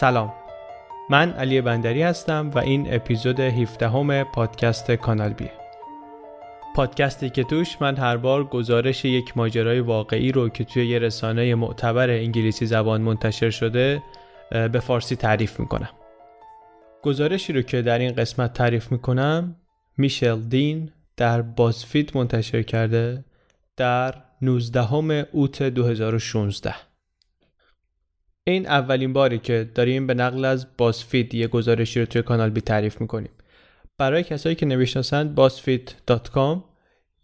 سلام، من علی بندری هستم و این اپیزود 17 پادکست کانال بیه. پادکستی که توش من هر بار گزارش یک ماجرای واقعی رو که توی یه رسانه معتبر انگلیسی زبان منتشر شده به فارسی تعریف میکنم. گزارشی رو که در این قسمت تعریف میکنم میشل دین در بازفید منتشر کرده در 19 اوت 2016. این اولین باری که داریم به نقل از بازفید یه گزارشی رو توی کانال بی تعریف میکنیم. برای کسایی که نمیشناسند، بازفید.com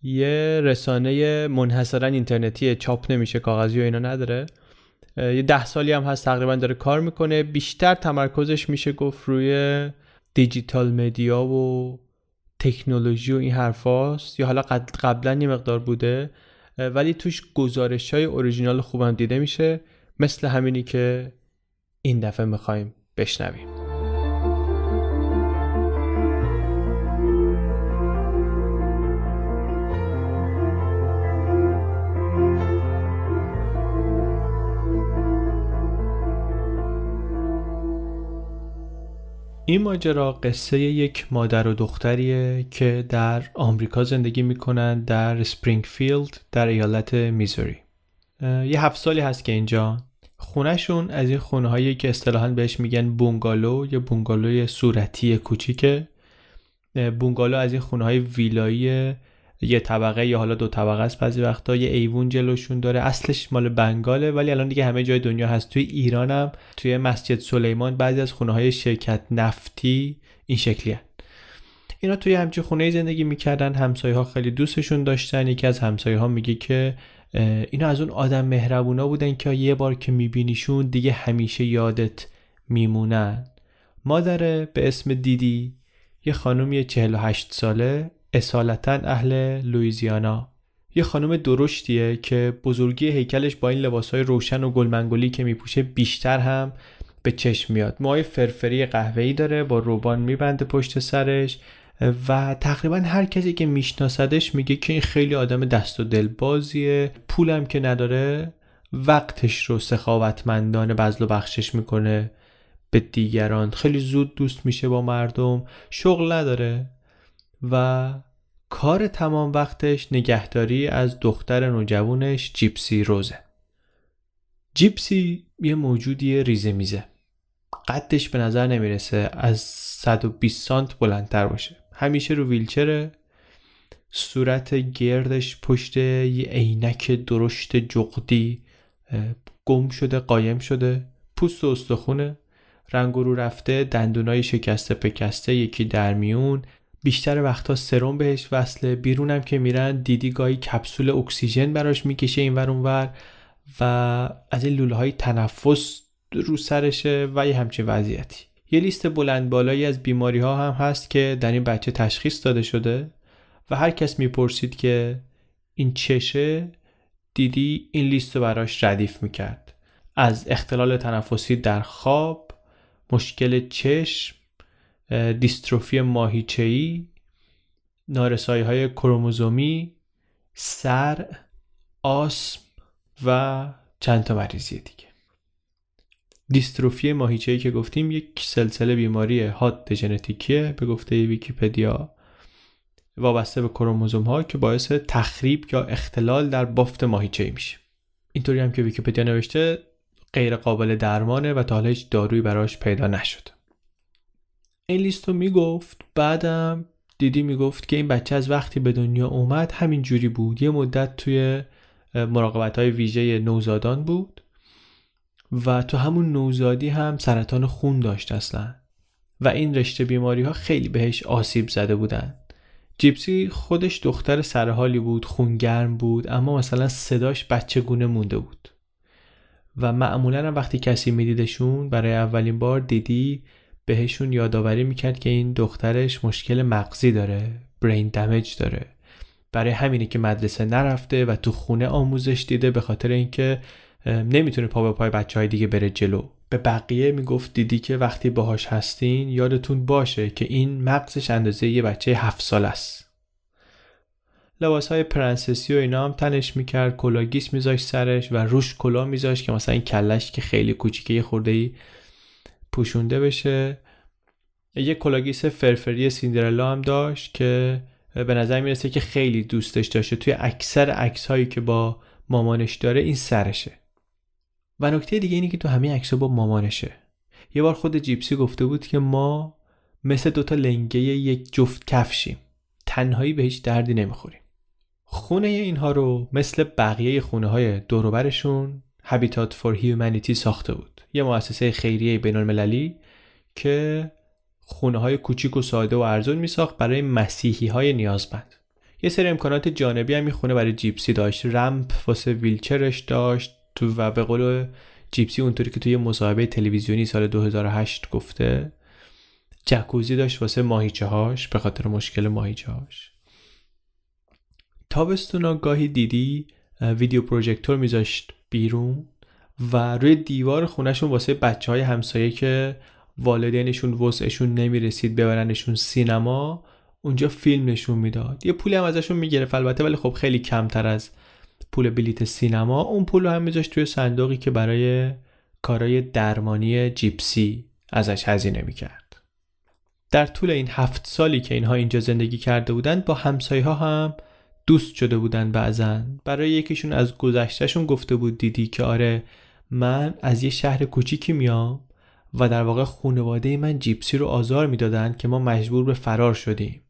یه رسانه منحصراً اینترنتی، چاپ نمیشه، کاغذی و اینا نداره. یه 10 سالی هم هست تقریباً داره کار میکنه. بیشتر تمرکزش میشه گفت روی دیجیتال مدیا و تکنولوژی و این حرفاست، یا حالا قبلا یه مقدار بوده، ولی توش گزارش‌های اوریجینال خوبم دیده میشه، مثل همینی که این دفعه میخوایم بشنویم. این ماجرا قصه یک مادر و دختریه که در آمریکا زندگی میکنن، در سپرینگفیلد در ایالت میزوری. یه 7 سالی هست که اینجا خونهشون از این خونه‌هایی که اصطلاحاً بهش میگن بونگالو یا بونگالوی صورتی کوچیکه. بونگالو از این خونه‌های ویلایی یه طبقه یا حالا 2 طبقه است، بعضی وقتا یه ایوون جلوشون داره. اصلش مال بنگاله ولی الان دیگه همه جای دنیا هست. توی ایران هم توی مسجد سلیمان بعضی از خونه‌های شرکت نفتی این شکلی هست. اینا توی همچین خونه‌ای زندگی می‌کردن، همسایه‌ها خیلی دوستشون داشتن. یکی از همسایه‌ها میگه که اینا از اون آدم مهربونا بودن که یه بار که میبینیشون دیگه همیشه یادت میمونن. مادر به اسم دیدی، یه خانومی 48 ساله، اصالتاً اهل لویزیانا. یه خانم درشتیه که بزرگی هیکلش با این لباسهای روشن و گلمنگولی که میپوشه بیشتر هم به چشم میاد. موهای فرفری قهوه‌ای داره، با روبان میبنده پشت سرش، و تقریبا هر کسی که میشناسدش میگه که این خیلی آدم دست و دلبازیه، پولم که نداره، وقتش رو سخاوتمندانه بذل و بخشش میکنه به دیگران، خیلی زود دوست میشه با مردم، شغل نداره و کار تمام وقتش نگهداری از دختر نوجوانش جیپسی رُزه. جیپسی یه موجودی ریزه میزه، قدش به نظر نمیرسه از 120 سانت بلندتر باشه، همیشه رو ویلچره، صورت گردش پشت یه عینک درشت جغدی گم شده، قایم شده، پوست و استخونه، رنگ رو رفته، دندونای شکسته پکسته، یکی در میون، بیشتر وقتا سرم بهش وصله. بیرونم که میرن دیدی گاهی کپسول اکسیژن براش میکشه اینور اونور و از این لوله‌های تنفس رو سرشه و یه همچین وضعیتی. یه لیست بلند بالایی از بیماری ها هم هست که در این بچه تشخیص داده شده و هر کس میپرسید که این چشه، دیدی این لیست رو براش ردیف میکرد. از اختلال تنفسی در خواب، مشکل چشم، دیستروفی ماهیچه‌ای، نارسایی های کروموزومی، سر، آسم و چند تا مریضی دیگه. دیستروفی ماهیچه‌ای که گفتیم یک سلسله بیماری حاد ژنتیکیه به گفته ویکی‌پدیا، وابسته به کروموزوم‌ها که باعث تخریب یا اختلال در بافت ماهیچه‌ای میشه. اینطوری هم که ویکی‌پدیا نوشته غیر قابل درمانه و تا حالا هیچ دارویی براش پیدا نشده. این لیستو میگفت، بعدم دیدی میگفت که این بچه از وقتی به دنیا اومد همین جوری بود. یه مدت توی مراقبت‌های ویژه نوزادان بود و تو همون نوزادی هم سرطان خون داشت اصلا و این رشته بیماری ها خیلی بهش آسیب زده بودن. جیپسی خودش دختر سرحالی بود، خونگرم بود، اما مثلا صداش بچه گونه مونده بود و معمولا هم وقتی کسی میدیدشون برای اولین بار دیدی بهشون یادآوری میکرد که این دخترش مشکل مغزی داره، برین دمیج داره، برای همینه که مدرسه نرفته و تو خونه آموزش دیده، به خاطر اینکه نمیتونه پا به پای بچهای دیگه بره جلو. به بقیه میگفت دیدی که وقتی باهاش هستین یادتون باشه که این مغزش اندازه یه بچه 7 ساله است. لباسهای پرنسسی و اینا هم تنش میکرد، کلاگیس میذاشت سرش و روش کلا میذاشت که مثلا این کلش که خیلی کوچیکه یه خورده‌ای پوشونده بشه. یه کلاگیس فرفری سیندرلا هم داشت که به نظر میرسه که خیلی دوستش داشته. توی اکثر عکس‌هایی که با مامانش داره این سرشه. و نکته دیگه اینه که تو همه عکس‌ها با مامانشه. یه بار خود جیپسی گفته بود که ما مثل دوتا لنگه یک جفت کفشیم. تنهایی به هیچ دردی نمیخوریم. خونه اینها رو مثل بقیه خونه‌های دور و برشون Habitat for Humanity ساخته بود. یه مؤسسه خیریه بین‌المللی که خونه‌های کوچیک و ساده و ارزون میساخت برای مسیحی‌های نیازمند. یه سری امکانات جانبی هم این خونه برای جیپسی داشت. رمپ واسه ویلچرش داشت و به قول جیپسی اونطوری که توی مصاحبه تلویزیونی سال 2008 گفته، جکوزی داشت واسه ماهیچه‌هاش به خاطر مشکل ماهیچه‌هاش. تابستونا گاهی دیدی ویدیو پروژکتور میذاشت بیرون و روی دیوار خونه‌شون واسه بچه‌های همسایه که والدینشون وسعشون نمیرسید ببرنشون سینما، اونجا فیلم نشون میداد. یه پولی هم ازشون میگرفت البته، ولی خب خیلی کمتر از پول بلیت سینما. اون پول رو هم میذاشت توی صندوقی که برای کارهای درمانی جیپسی ازش هزینه میکرد. در طول این 7 سالی که اینها اینجا زندگی کرده بودن، با همسایه‌ها هم دوست شده بودن. بعضاً برای یکیشون از گذشتهشون گفته بود دیدی که آره من از یه شهر کوچیکی میام و در واقع خانواده من جیپسی رو آزار میدادن که ما مجبور به فرار شدیم.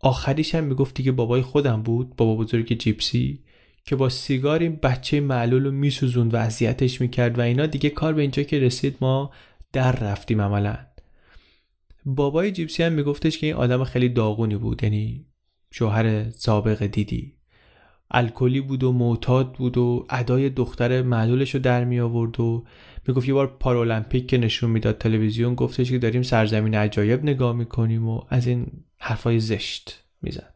آخریش هم میگفت دیگه بابای خودم بود، بابا بزرگ جیپسی، که با سیگار این بچه معلول رو میسوزوند و اذیتش میکرد و اینا. دیگه کار به اینجا که رسید ما در رفتیم عملاً. بابای جیپسی هم میگفتش که این آدم خیلی داغونی بود، یعنی شوهر سابق دیدی الکلی بود و معتاد بود و ادای دختر معلولش رو در می آورد و میگفت یه بار پارالمپیک که نشون میداد تلویزیون، گفتش که داریم سرزمین عجایب نگاه میکنیم و از این حرفای زشت میزد.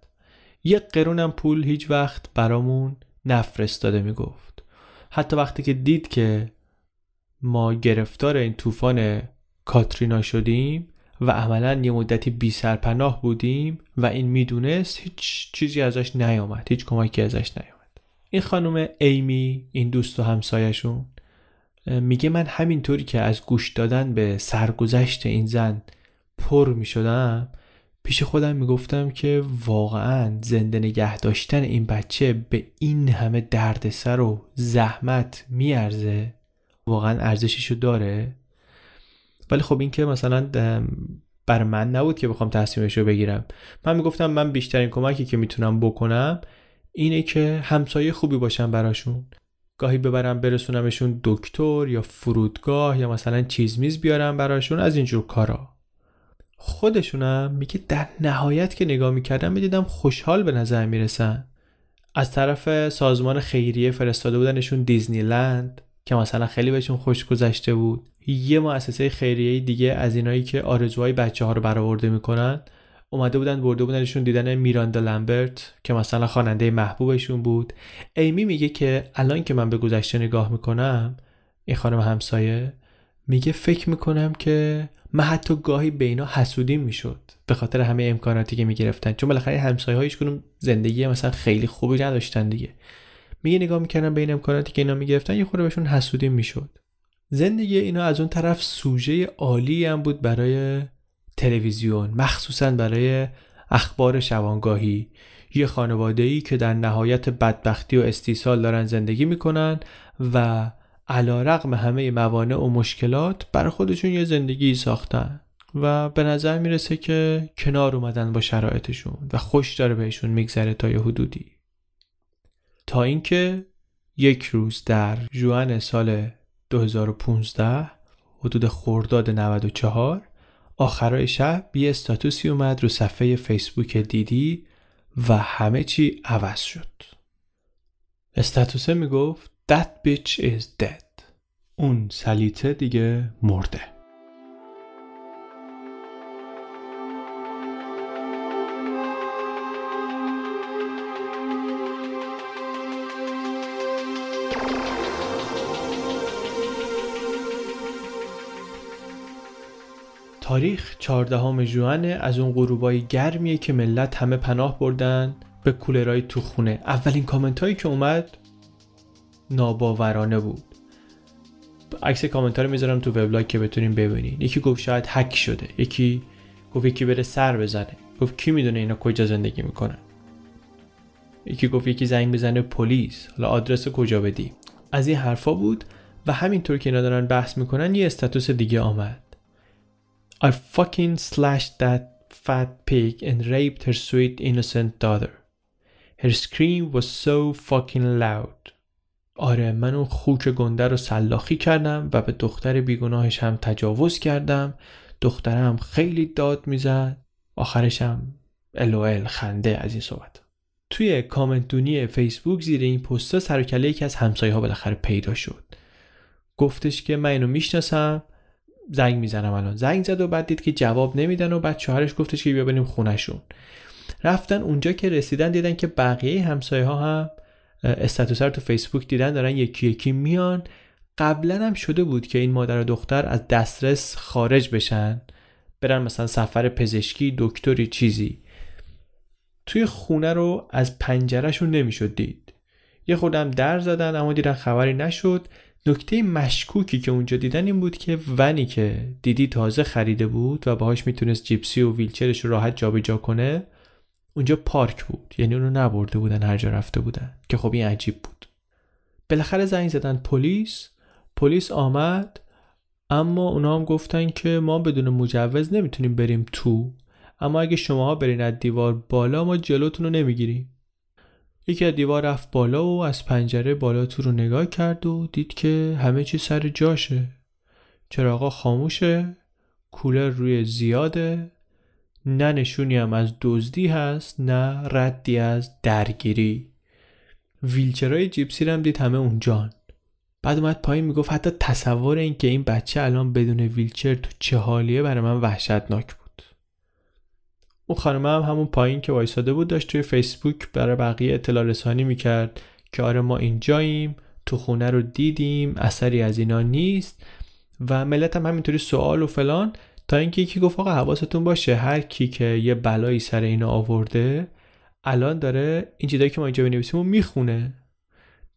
یه قرونم پول هیچ وقت برامون نفرستاده میگفت. حتی وقتی که دید که ما گرفتار این طوفان کاترینا شدیم و عملاً یه مدتی بی سرپناه بودیم و این میدونست، هیچ چیزی ازش نیامد، هیچ کمکی ازش نیامد. این خانم ایمی، این دوست و همسایه‌شون، میگه من همینطوری که از گوش دادن به سرگذشت این زن پر میشدم، پیش خودم میگفتم که واقعاً زنده نگه داشتن این بچه به این همه دردسر و زحمت میارزه؟ واقعاً ارزششو داره؟ ولی خب این که مثلا بر من نبود که بخوام تصمیمش رو بگیرم. من میگفتم من بیشترین کمکی که میتونم بکنم اینه که همسایه خوبی باشم براشون، گاهی ببرم برسونمشون دکتر یا فرودگاه یا مثلا چیز میز بیارم براشون، از اینجور کارا. خودشونم میگه در نهایت که نگاه میکردم میدیدم خوشحال به نظر میرسن. از طرف سازمان خیریه فرستاده بودنشون دیزنی لند که مثلا خیلی بهشون خوش گذشته بود. یه مؤسسه خیریه دیگه از اینایی که آرزوهای بچه‌ها رو برآورده میکنن اومده بودن برده بودنشون دیدن میراندا لامبرت که مثلا خواننده محبوبشون بود. ایمی میگه که الان که من به گذشته نگاه میکنم، این خانم همسایه میگه فکر میکنم که من حتی گاهی به اینا حسودیم میشد به خاطر همه امکاناتی که میگرفتن، چون بالاخره همسایه‌ها هیچکدوم زندگی مثلا خیلی خوبی نداشتن دیگه. میگه نگاه میکردم به این امکاناتی که اینا میگرفتن، یه خورده بهشون حسودیم میشد. زندگی اینا از اون طرف سوژه عالی هم بود برای تلویزیون، مخصوصا برای اخبار شبانگاهی. یه خانواده‌ای که در نهایت بدبختی و استیصال دارن زندگی میکنن و علیرغم همه موانع و مشکلات برای خودشون یه زندگی ساختن و به نظر میرسه که کنار اومدن با شرایطشون و خوش داره بهشون میگذره تا یه حدودی. تا اینکه یک روز در ژوئن سال 2015 حدود خرداد 94 آخرای شب یه استاتوسی اومد رو صفحه فیسبوک دیدی و همه چی عوض شد. استاتوسه میگفت That bitch is dead. اون سلیته دیگه مرده. تاریخ 14 ژوئن، از اون غروبای گرمیه که ملت همه پناه بردن به کولرای تو خونه. اولین کامنت هایی که اومد ناباورانه بود. عکس کامنت ها رو میذارم تو وبلاگ که بتونین ببینین. یکی گفت شاید هک شده، یکی گفت یکی بره سر بزنه، گفت کی میدونه اینا کجا زندگی میکنن، یکی گفت یکی زنگ بزنه پلیس، حالا آدرس کجا بدی. از این حرفا بود و همینطور که اینا دارن بحث میکنن یه استاتوس دیگه آمد. I fucking slashed that fat pig and raped her sweet innocent daughter. Her scream was so fucking loud. آره من اون خوک گنده رو سلاخی کردم و به دختر بیگناهش هم تجاوز کردم. دخترم خیلی داد میزد. آخرش هم LOL خنده از این صحبت. توی کامنت دونی فیسبوک زیر این پستا سر و کله یکی از همسایه‌ها بالاخره پیدا شد. گفتش که من اینو میشناسم، زنگ میزنم الان. زنگ زد و بعد دید که جواب نمیدن و بعد شوهرش گفتش که بیا بریم خونه‌شون. رفتن اونجا که رسیدن دیدن که بقیه همسایه‌ها هم استاتوس رو تو فیسبوک دیدن دارن یکی یکی میان. قبلا هم شده بود که این مادر و دختر از دسترس خارج بشن، برن مثلا سفر پزشکی، دکتری، چیزی. توی خونه رو از پنجرهشون نمیشد دید. یه خودم در زدن اما دیدن خبری نشد. نکته مشکوکی که اونجا دیدن این بود که ونی که دیدی تازه خریده بود و باهاش میتونست جیپسی و ویلچرش رو راحت جابجا کنه اونجا پارک بود، یعنی اونو نبرده بودن هر جا رفته بودن، که خب این عجیب بود. بالاخره زنگ زدن پلیس، پلیس آمد اما اونا هم گفتن که ما بدون مجوز نمیتونیم بریم تو، اما اگه شماها برین از دیوار بالا ما جلوتون رو نمیگیریم. یکی از دیوار رفت بالا و از پنجره بالا تو رو نگاه کرد و دید که همه چی سر جاشه، چراغا خاموشه، کولر روی زیاده، نه نشونی هم از دزدی هست نه ردی از درگیری. ویلچرای جیپسی هم دید همه اونجان. بعد اومد پایین میگفت حتی تصور این که این بچه الان بدون ویلچر تو چه حالیه برای من وحشتناک بود. اون خانمه هم همون پایین که وایساده بود داشت توی فیسبوک برای بقیه اطلاع رسانی میکرد که آره ما اینجاییم، تو خونه رو دیدیم، اثری از اینا نیست و ملت هم همینطوری سوال و فلان، تا اینکه یکی گفت آقا حواستون باشه هر کی که یه بلایی سر اینا آورده الان داره این چیزایی که ما اینجا بنویسیم رو میخونه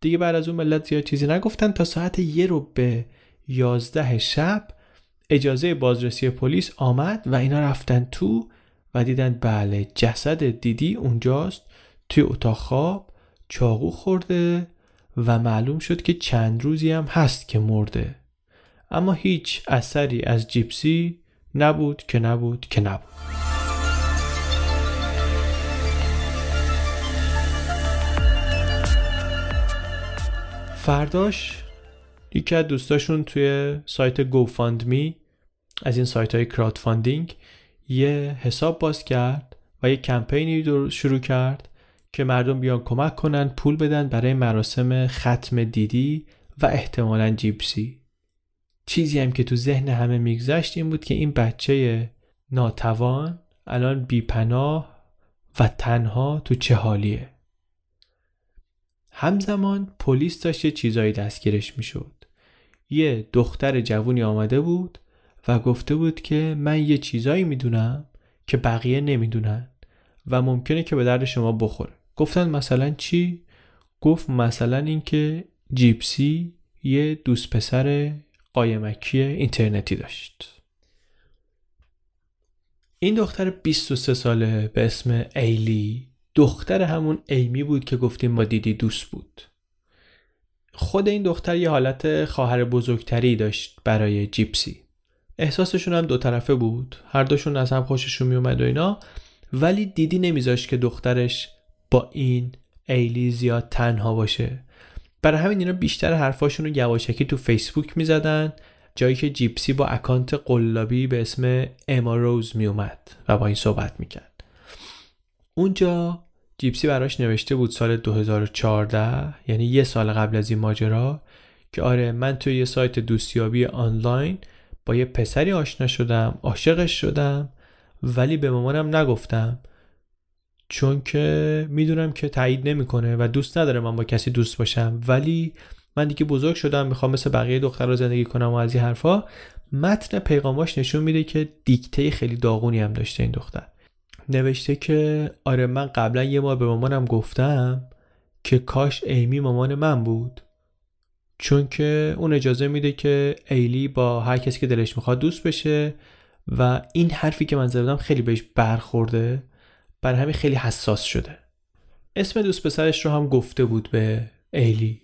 دیگه. بعد از اون ملت زیاد چیزی نگفتن تا ساعت 1:11 شب اجازه بازرسی پلیس آمد و اینا رفتن تو و دیدن بله جسد دیدی اونجاست، توی اتاق خواب چاقو خورده و معلوم شد که چند روزی هم هست که مرده، اما هیچ اثری از جیپسی نبود. فرداش یکی از دوستاشون توی سایت گوفاندمی، از این سایت های کراود فاندینگ، یه حساب باز کرد و یه کمپینی شروع کرد که مردم بیان کمک کنن، پول بدن برای مراسم ختم دیدی و احتمالاً جیپسی. چیزی هم که تو ذهن همه میگذشت این بود که این بچه ناتوان الان بیپناه و تنها تو چه حالیه. همزمان پلیس داشت یه چیزایی دستگیرش میشد. یه دختر جوونی آمده بود و گفته بود که من یه چیزایی میدونم که بقیه نمیدونن و ممکنه که به درد شما بخوره. گفتن مثلا چی؟ گفت مثلا این که جیپسی یه دوست پسر قایمکی اینترنتی داشت. این دختر 23 ساله به اسم ایلی، دختر همون ایمی بود که گفتیم با دیدی دوست بود. خود این دختر یه حالت خواهر بزرگتری داشت برای جیپسی. احساسشون هم دو طرفه بود، هر دوشون از هم خوششون می اومد و اینا، ولی دیدی نمیذاشت که دخترش با این ایلی زیاد تنها باشه. برای همین اینا بیشتر حرفاشون رو یواشکی تو فیسبوک میزدن، جایی که جیپسی با اکانت قلابی به اسم اما روز میومد و با این صحبت میکرد. اونجا جیپسی براش نوشته بود سال 2014، یعنی یه سال قبل از این ماجرا، که آره من توی یه سایت دوستیابی آنلاین با یه پسری آشنا شدم، عاشقش شدم، ولی به مامانم نگفتم چون که میدونم که تایید نمیکنه و دوست نداره من با کسی دوست باشم، ولی من دیگه بزرگ شدم میخوام مثل بقیه دخترها زندگی کنم و از این حرفا. متن پیغامش نشون میده که دیکته خیلی داغونی هم داشته این دختر. نوشته که آره من قبلا یه ماه به مامانم گفتم که کاش ایمی مامان من بود، چون که اون اجازه میده که ایلی با هر کسی که دلش میخواد دوست بشه و این حرفی که من زدم خیلی بهش برخورده، برای همین خیلی حساس شده. اسم دوست پسرش رو هم گفته بود به ایلی،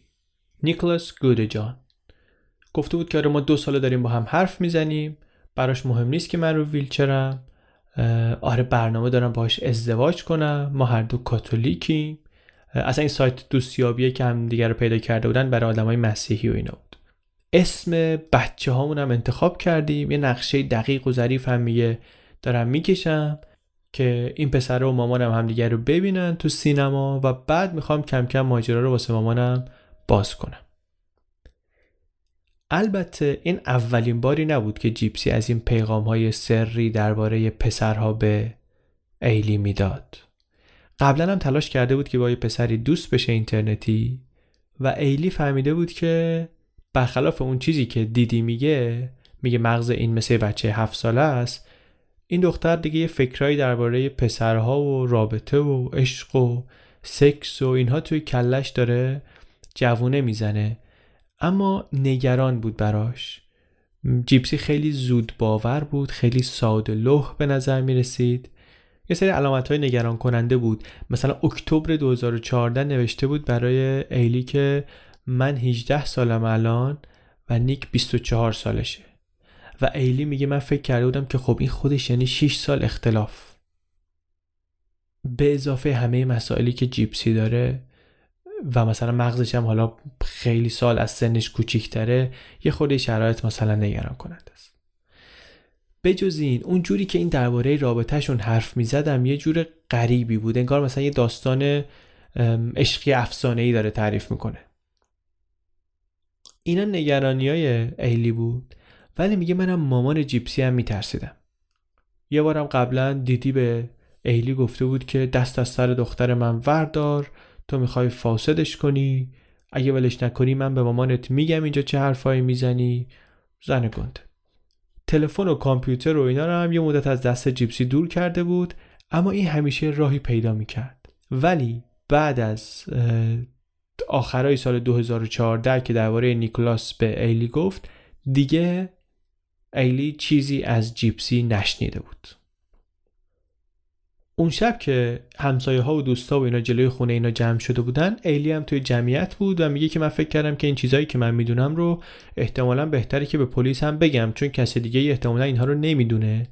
نیکلاس گودجان. گفته بود که آره ما 2 ساله داریم با هم حرف میزنیم، براش مهم نیست که من رو ویلچرم، آره برنامه دارم باهاش ازدواج کنم، ما هر دو کاتولیکیم. اصلا این سایت دوستیابیه که هم دیگر رو پیدا کرده بودن برای آدمای مسیحی و اینا بود. اسم بچه هامون هم انتخاب کردیم، یه نقشه دقیق و ظریف هم میگه دارم میکشم که این پسر و مامانم هم دیگر رو ببینن تو سینما و بعد میخوام کم کم ماجرا رو واسه مامانم باز کنم. البته این اولین باری نبود که جیپسی از این پیغام‌های سری درباره پسرها به ایلی میداد. قبلا هم تلاش کرده بود که با یه پسری دوست بشه اینترنتی و ایلی فهمیده بود که برخلاف اون چیزی که دیدی میگه مغز این مثل بچه 7 ساله است، این دختر دیگه یه فکرایی درباره پسرها و رابطه و عشق و سکس و اینها توی کلش داره جوونه میزنه. اما نگران بود براش. جیپسی خیلی زود باور بود، خیلی ساده لوح به نظر می رسید. یه سری علامت‌های نگران کننده بود. مثلا اکتبر 2014 نوشته بود برای ایلی که من 18 سالم الان و نیک 24 سالشه و ایلی میگه من فکر کرده بودم که خب این خودش یعنی 6 سال اختلاف. به اضافه همه مسائلی که جیپسی داره و مثلا مغزش هم حالا خیلی سال از سنش کوچیک‌تره، یه خورده شرایط مثلا نگران کننده است. بجز این اونجوری که این درباره رابطه‌شون حرف می‌زدم یه جور غریبی بود، انگار مثلا یه داستان عشقی افسانه‌ای داره تعریف می‌کنه. اینا نگرانی‌های ایلی بود، ولی میگه منم مامان جیپسی هم می‌ترسیدم. یه بارم قبلا دیدی به ایلی گفته بود که دست از سر دختر من وردار، تو میخوای فاسدش کنی، اگه ولش نکنی من به مامانت میگم اینجا چه حرفایی میزنی، زن گنده. تلفن و کامپیوتر و اینا رو هم یه مدت از دست جیپسی دور کرده بود، اما این همیشه راهی پیدا میکرد. ولی بعد از آخرای سال 2014 که درباره نیکلاس به ایلی گفت، دیگه ایلی چیزی از جیپسی نشنیده بود. اون شب که همسایه‌ها و دوستا و اینا جلوی خونه اینا جمع شده بودن، ایلی هم توی جمعیت بود و میگه که من فکر کردم که این چیزایی که من میدونم رو احتمالاً بهتره که به پلیس هم بگم، چون کسی دیگه احتمالاً اینها رو نمیدونه.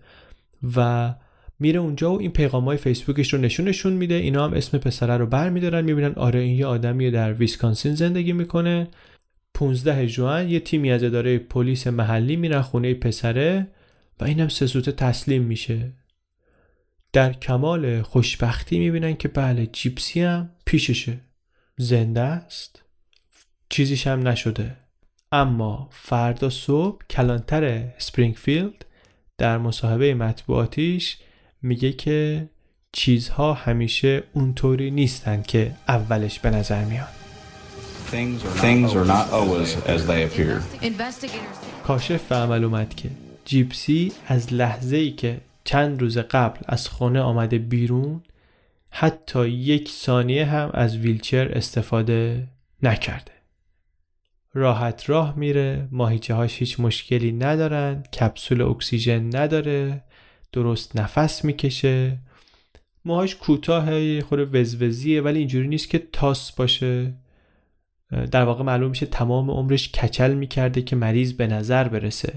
و میره اونجا و این پیغام‌های فیسبوکش رو نشونشون میده، اینا هم اسم پسره رو برمی‌دارن، میبینن آره این یه آدمیه در ویسکانسین زندگی میکنه. 15 ژوئن یه تیمی از اداره پلیس محلی میره خونه پسره و اینم سسوته تسلیم میشه. در کمال خوشبختی میبینن که بله جیپسی هم پیششه، زنده است، چیزیش هم نشده. اما فردا صبح کلانتر سپرینگفیلد در مصاحبه مطبوعاتیش میگه که چیزها همیشه اونطوری نیستن که اولش به نظر میان. Things are not always as they appear. کاشف به عمل اومد که جیپسی از لحظه‌ای که چند روز قبل از خونه آمده بیرون حتی 1 ثانیه هم از ویلچر استفاده نکرده. راحت راه میره، ماهیچه هاش هیچ مشکلی ندارن، کپسول اکسیژن نداره، درست نفس میکشه، موهاش کوتاهه، خوره وزوزیه، ولی اینجوری نیست که تاس باشه. در واقع معلوم میشه تمام عمرش کچل میکرده که مریض به نظر برسه.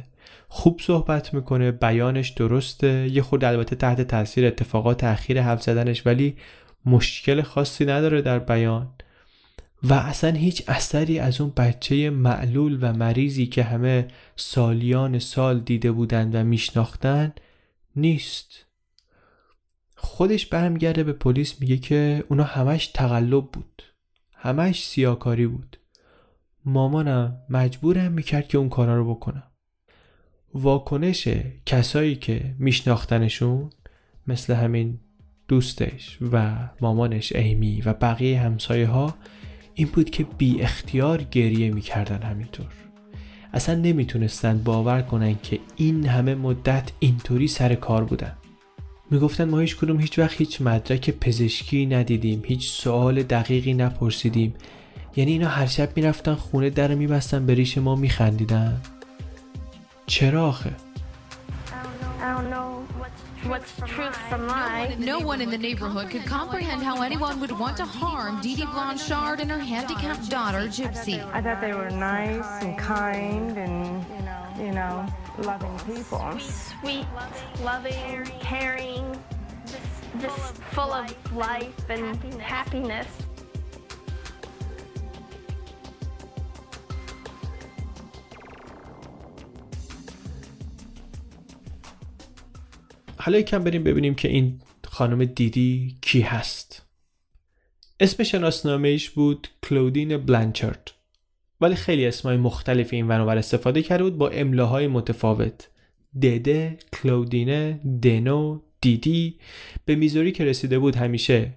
خوب صحبت میکنه، بیانش درسته، یه خود البته تحت تاثیر اتفاقات اخیر حرف زدنش، ولی مشکل خاصی نداره در بیان و اصلا هیچ اثری از اون بچه معلول و مریضی که همه سالیان سال دیده بودن و میشناختن نیست. خودش برمیگرده به پلیس میگه که اونا همش تقلب بود، همش سیاه‌کاری بود، مامانم مجبورم میکرد که اون کارا رو بکنم. واکنش کسایی که میشناختنشون مثل همین دوستش و مامانش ایمی و بقیه همسایه ها این بود که بی اختیار گریه میکردن. همینطور اصلا نمیتونستن باور کنن که این همه مدت اینطوری سر کار بودن. میگفتن ما هیچ کدوم هیچ وقت هیچ مدرک پزشکی ندیدیم، هیچ سوال دقیقی نپرسیدیم، یعنی اینا هر شب میرفتن خونه در میبستن به ریش ما میخندیدن؟ چرا آخه؟ What's truth from lie? No one in the neighborhood could comprehend how anyone would want to harm Didi Blanchard and her handicapped daughter, Gypsy. I thought they were nice and kind and, you know, loving people. Sweet, loving, caring, just full of life and happiness. حالا یکم بریم ببینیم که این خانم دیدی کی هست. اسم شناسنامه‌ایش بود کلودین بلنچرد، ولی خیلی اسمای مختلفی این ورانور استفاده کرده بود با املاهای متفاوت. دده، کلودینه، دنو، دیدی. به میزوری که رسیده بود همیشه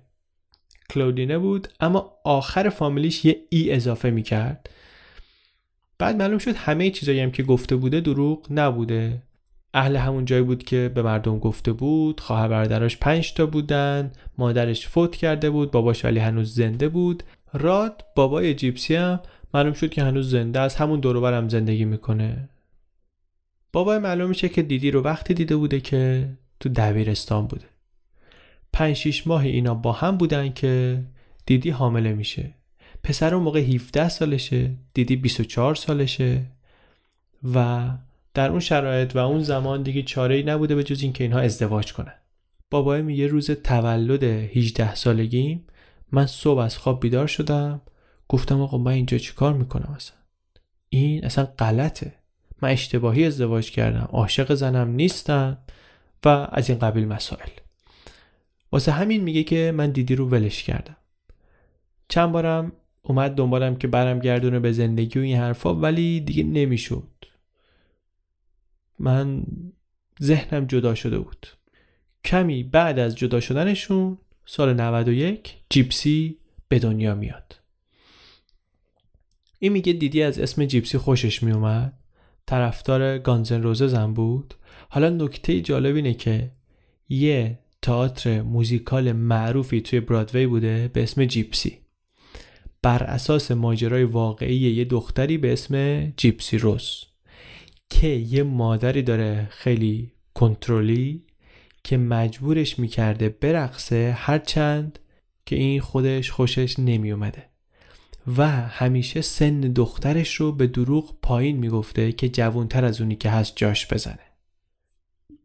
کلودینه بود، اما آخر فامیلیش یه ای اضافه میکرد. بعد معلوم شد همه چیزایی هم که گفته بوده دروغ نبوده. اهل همون جایی بود که به مردم گفته بود. خواهر برادرش 5 تا بودن، مادرش فوت کرده بود، باباش ولی هنوز زنده بود. راد بابای جیپسی هم معلوم شد که هنوز زنده است، همون دور و برم هم زندگی میکنه. بابای معلوم میشه که دیدی رو وقتی دیده بوده که تو دبیرستان بوده. 5-6 ماه اینا با هم بودن که دیدی حامله میشه. پسر اون موقع 17 سالشه، دیدی 24 سالشه و در اون شرایط و اون زمان دیگه چاره‌ای نبوده به جز این که اینها ازدواج کنن. بابایم میگه روز تولد 18 سالگیم من صبح از خواب بیدار شدم، گفتم آقا من اینجا چیکار میکنم؟ این اصلا غلطه، من اشتباهی ازدواج کردم، عاشق زنم نیستم و از این قبیل مسائل. واسه همین میگه که من دیدی رو ولش کردم. چند بارم اومد دنبالم که برم گردونه به زندگی و این حرفا، ولی دیگه نمیشد. من ذهنم جدا شده بود. کمی بعد از جدا شدنشون سال 91 جیپسی به دنیا میاد. این میگه دیدی از اسم جیپسی خوشش میومد، طرفدار گانزن روزز هم بود. حالا نکته جالب اینه که یه تئاتر موزیکال معروفی توی برادوی بوده به اسم جیپسی، بر اساس ماجرای واقعی یه دختری به اسم جیپسی رُز که یه مادری داره خیلی کنترلی که مجبورش میکرده برقصه، هرچند که این خودش خوشش نمیومده و همیشه سن دخترش رو به دروغ پایین میگفته که جوانتر از اونی که هست جاش بزنه.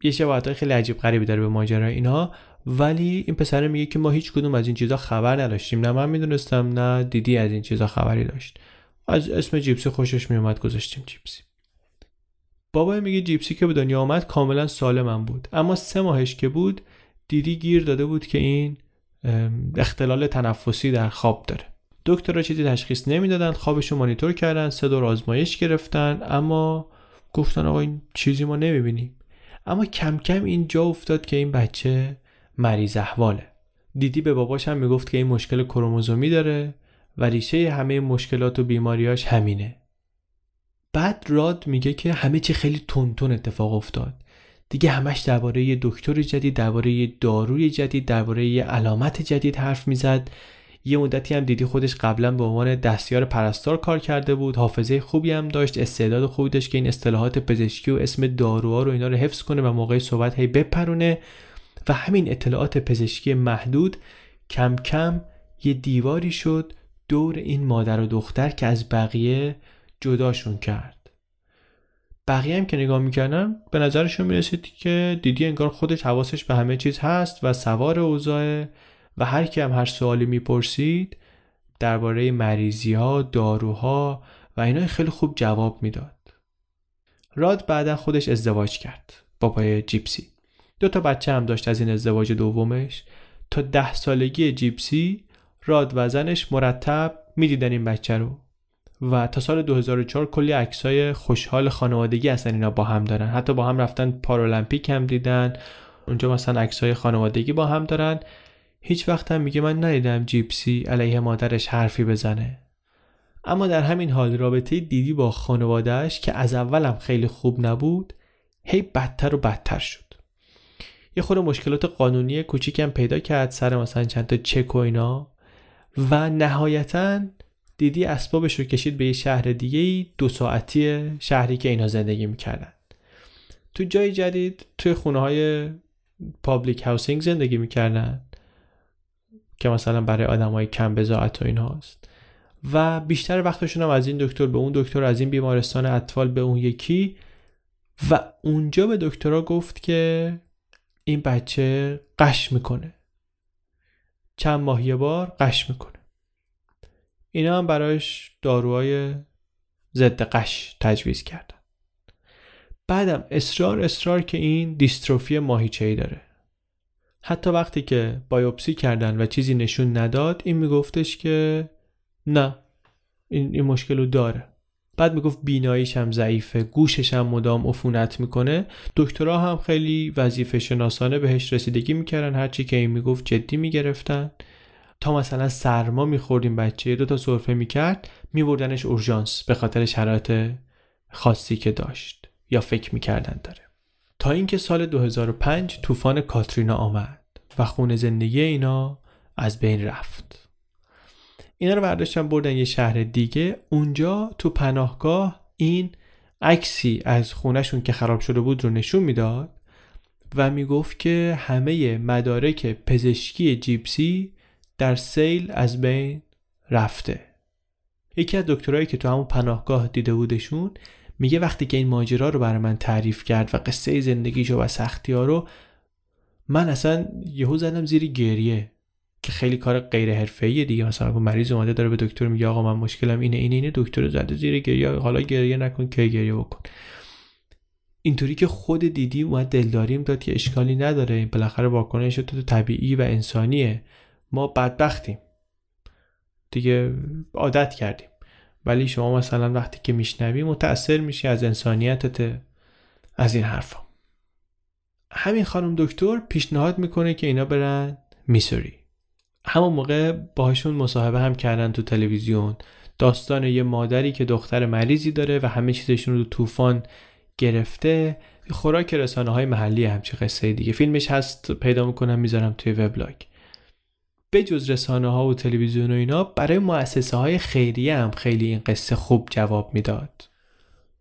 یه شباهت‌های خیلی عجیب غریبی داره به ماجرای اینها، ولی این پسره میگه که ما هیچ کدوم از این چیزا خبر نداشتیم، نه من میدونستم نه دیدی از این چیزا خبری داشت. از اسم جیپسی خوشش میومد گذاشتیم جیپسی. بابا میگه جیپسی که به دنیا آمد کاملا سالم بود، اما 3 ماهش که بود دیدی گیر داده بود که این اختلال تنفسی در خواب داره. دکترها چیزی تشخیص نمیدادن، خوابش رو مانیتور کردن، 3 دور آزمایش گرفتن، اما گفتن آقا این چیزی ما نمیبینیم. اما کم کم این جا افتاد که این بچه مریض احواله. دیدی به باباش هم میگفت که این مشکل کروموزومی داره و ریشه همه مشکلات و بیماریاش همینه. بعد راد میگه که همه چی خیلی تونتون اتفاق افتاد. دیگه همش درباره یه دکتر جدید، درباره یه داروی جدید، درباره یه علامت جدید حرف میزد. یه مدتی هم دیدی خودش قبلا به عنوان دستیار پرستار کار کرده بود، حافظه خوبی هم داشت، استعداد خوبی داشت که این اصطلاحات پزشکی و اسم داروها رو اینا رو حفظ کنه و موقع صحبت هی بپرونه. و همین اطلاعات پزشکی محدود کم کم یه دیواری شد دور این مادر و دختر که از بقیه جداشون کرد. بقیه هم که نگاه میکنم به نظرشون میرسید که دیدی انگار خودش حواسش به همه چیز هست و سوار اوضاعه و هر کی هم هر سوالی میپرسید درباره مریضی ها، داروها و اینا خیلی خوب جواب میداد. راد بعدا خودش ازدواج کرد، بابای جیپسی. 2 تا بچه هم داشت از این ازدواج دومش. تا 10 سالگی جیپسی راد و زنش مرتب میدیدن این بچه رو و تا سال 2004 کلی عکسای خوشحال خانوادگی هستن اینا با هم دارن. حتی با هم رفتن پارالمپیک هم دیدن، اونجا مثلا عکسای خانوادگی با هم دارن. هیچ وقت هم میگه من ندیدم جیپسی علیه مادرش حرفی بزنه. اما در همین حال رابطه دیدی با خانوادهش که از اولم خیلی خوب نبود هی بدتر و بدتر شد. یه خورده مشکلات قانونی کوچیکم پیدا کرد سر مثلا چند تا چک و اینا و نهایتاً دیدی اسبابش رو کشید به یه شهر دیگه‌ای 2 ساعتی، شهری که اینا زندگی میکردن. تو جای جدید توی خونه‌های پابلیک هاوسینگ زندگی میکردن که مثلا برای آدمای کم بضاعت و اینهاست و بیشتر وقتشون هم از این دکتر به اون دکتر، از این بیمارستان اطفال به اون یکی. و اونجا به دکترها گفت که این بچه قش میکنه، چند ماه یه بار قش میکنه. اینا هم براش داروهای ضد قش تجویز کردن. بعدم اصرار که این دیستروفی ماهیچه‌ای داره. حتی وقتی که بایوپسی کردن و چیزی نشون نداد، این میگفتش که نه این مشکل رو داره. بعد میگفت بیناییش هم ضعیفه، گوشش هم مدام عفونت میکنه. دکترها هم خیلی وظیفه شناسانه بهش رسیدگی میکردن، هرچی که این میگفت جدی میگرفتن. تا مثلا سرما میخوردیم بچه 2 تا سرفه میکرد، میبردنش اورژانس به خاطر شرایط خاصی که داشت یا فکر میکردن داره. تا اینکه سال 2005 طوفان کاترینا آمد و خونه زندگی اینا از بین رفت. اینا رو برداشتن بردن یه شهر دیگه. اونجا تو پناهگاه این عکسی از خونهشون که خراب شده بود رو نشون میداد و میگفت که همه مدارک پزشکی جیپسی در سیل از بین رفته. یکی از دکترایی که تو همون پناهگاه دیده بودشون میگه وقتی که این ماجرا رو برای من تعریف کرد و قصه زندگیشو و سختی‌ها رو، من اصلا یهو زدم زیر گریه که خیلی کار غیر حرفه‌ایه دیگه. مثلا اگه مریض اومده داره به دکتر میگه آقا من مشکلم اینه، دکتر زده زیر گریه، حالا گریه نکن که گریه بکن. اینطوری که خود دیدی اومد دلداریم داد که اشکالی نداره، این بالاخره واکنش تو طبیعی و انسانیه. ما بدبختیم دیگه، عادت کردیم، ولی شما مثلا وقتی که میشنوی متأثر میشی از انسانیتت، از این حرفا. همین خانم دکتر پیشنهاد میکنه که اینا برن میزوری. همون موقع باهاشون مصاحبه هم کردن تو تلویزیون، داستان یه مادری که دختر مریضی داره و همه چیزشون رو طوفان گرفته. خوراک رسانه‌های محلی همچین قصه دیگه. فیلمش هست، پیدا میکنم میذارم توی وبلاگ. به جز رسانه‌ها و تلویزیون و اینا، برای مؤسسه‌های خیریه هم خیلی این قصه خوب جواب میداد.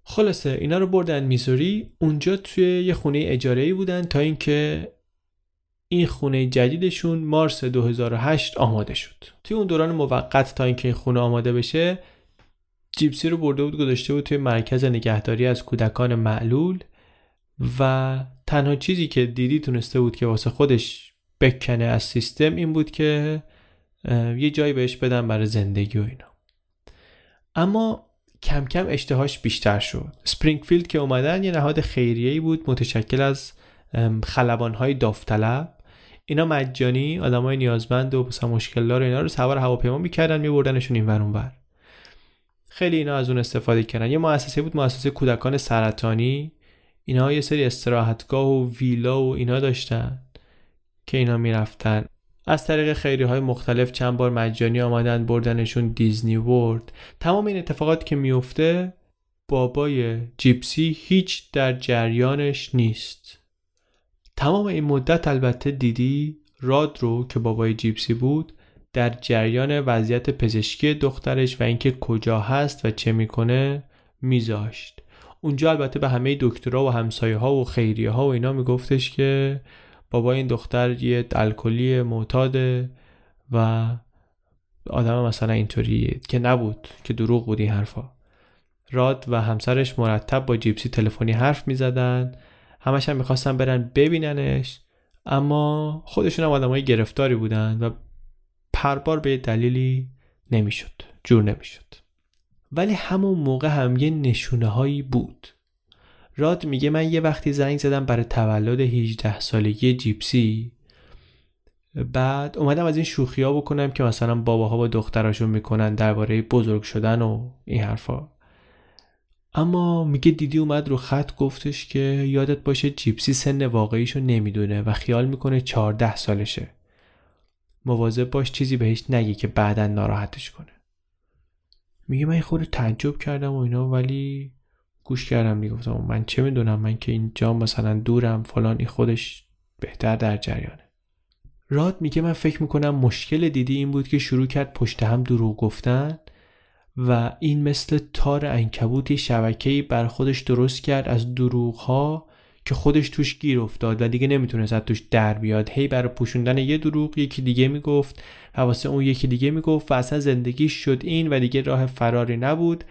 خلاصه اینا رو بردن میزوری. اونجا توی یه خونه اجاره‌ای بودن تا اینکه این خونه جدیدشون مارس 2008 آماده شد. توی اون دوران موقت تا اینکه این خونه آماده بشه، جیپسی رو برده بود گذاشته بود توی مرکز نگهداری از کودکان معلول و تنها چیزی که دیدی تونسته بود که واسه خودش بکنه از سیستم این بود که یه جایی بهش بدن برای زندگی و اینا. اما کم کم اشتهاش بیشتر شد. سپرینگفیلد که اومدن یه نهاد خیریه‌ای بود متشکل از خلبان‌های داوطلب. اینا مجانی آدمای نیازمند و مثلا مشکل‌ها رو اینا رو سوار هواپیما می‌کردن می‌بردنشون اینور اونور. خیلی اینا از اون استفاده کردن. یه مؤسسه بود، مؤسسه کودکان سرطانی. اینا یه سری استراحتگاه و ویلا و اینا داشتن که اینا می‌رفتن. از طریق خیریه‌های مختلف چند بار مجانی آمدن بردنشون دیزنی ورلد. تمام این اتفاقات که میفته، بابای جیپسی هیچ در جریانش نیست. تمام این مدت البته دیدی راد رو که بابای جیپسی بود در جریان وضعیت پزشکی دخترش و اینکه کجا هست و چه میکنه میذاشت. اونجا البته به همه دکترها و همسایه ها و خیریه ها و اینا میگفتش که بابای این دختر یه الکلی معتاده و آدم مثلا اینطوریه، که نبود، که دروغ بود این حرفا. راد و همسرش مرتب با جیپسی تلفنی حرف میزدن، همش هم میخواستن برن ببیننش، اما خودشون هم آدمای گرفتاری بودن و پربار به دلیلی نمیشد، جور نمیشد. ولی همون موقع هم یه نشونه هایی بود. راد میگه من یه وقتی زنگ زدم برای تولد 18 سالگی جیپسی، بعد اومدم از این شوخی ها بکنم که مثلا باباها با دختراشون میکنن درباره بزرگ شدن و این حرفا. اما میگه دیدی اومد رو خط گفتش که یادت باشه جیپسی سن واقعیشو نمیدونه و خیال میکنه 14 سالشه. مواظب باش چیزی بهش نگی که بعداً ناراحتش کنه. میگه من خود تعجب کردم و اینا، ولی گوش کردم، میگفتم من چه میدونم، من که اینجا مثلا دورم فلان، این خودش بهتر در جریانه. راد میگه من فکر میکنم مشکل دیدی این بود که شروع کرد پشت هم دروغ گفتن و این مثل تار عنکبوتی شبکه‌ای بر خودش درست کرد از دروغ‌ها که خودش توش گیر افتاد و دیگه نمیتونست توش در بیاد. هی برای پوشوندن یه دروغ یکی دیگه میگفت، واسه اون یکی دیگه میگفت و اصلا زندگیش شد این و دیگه راه فراری نبود.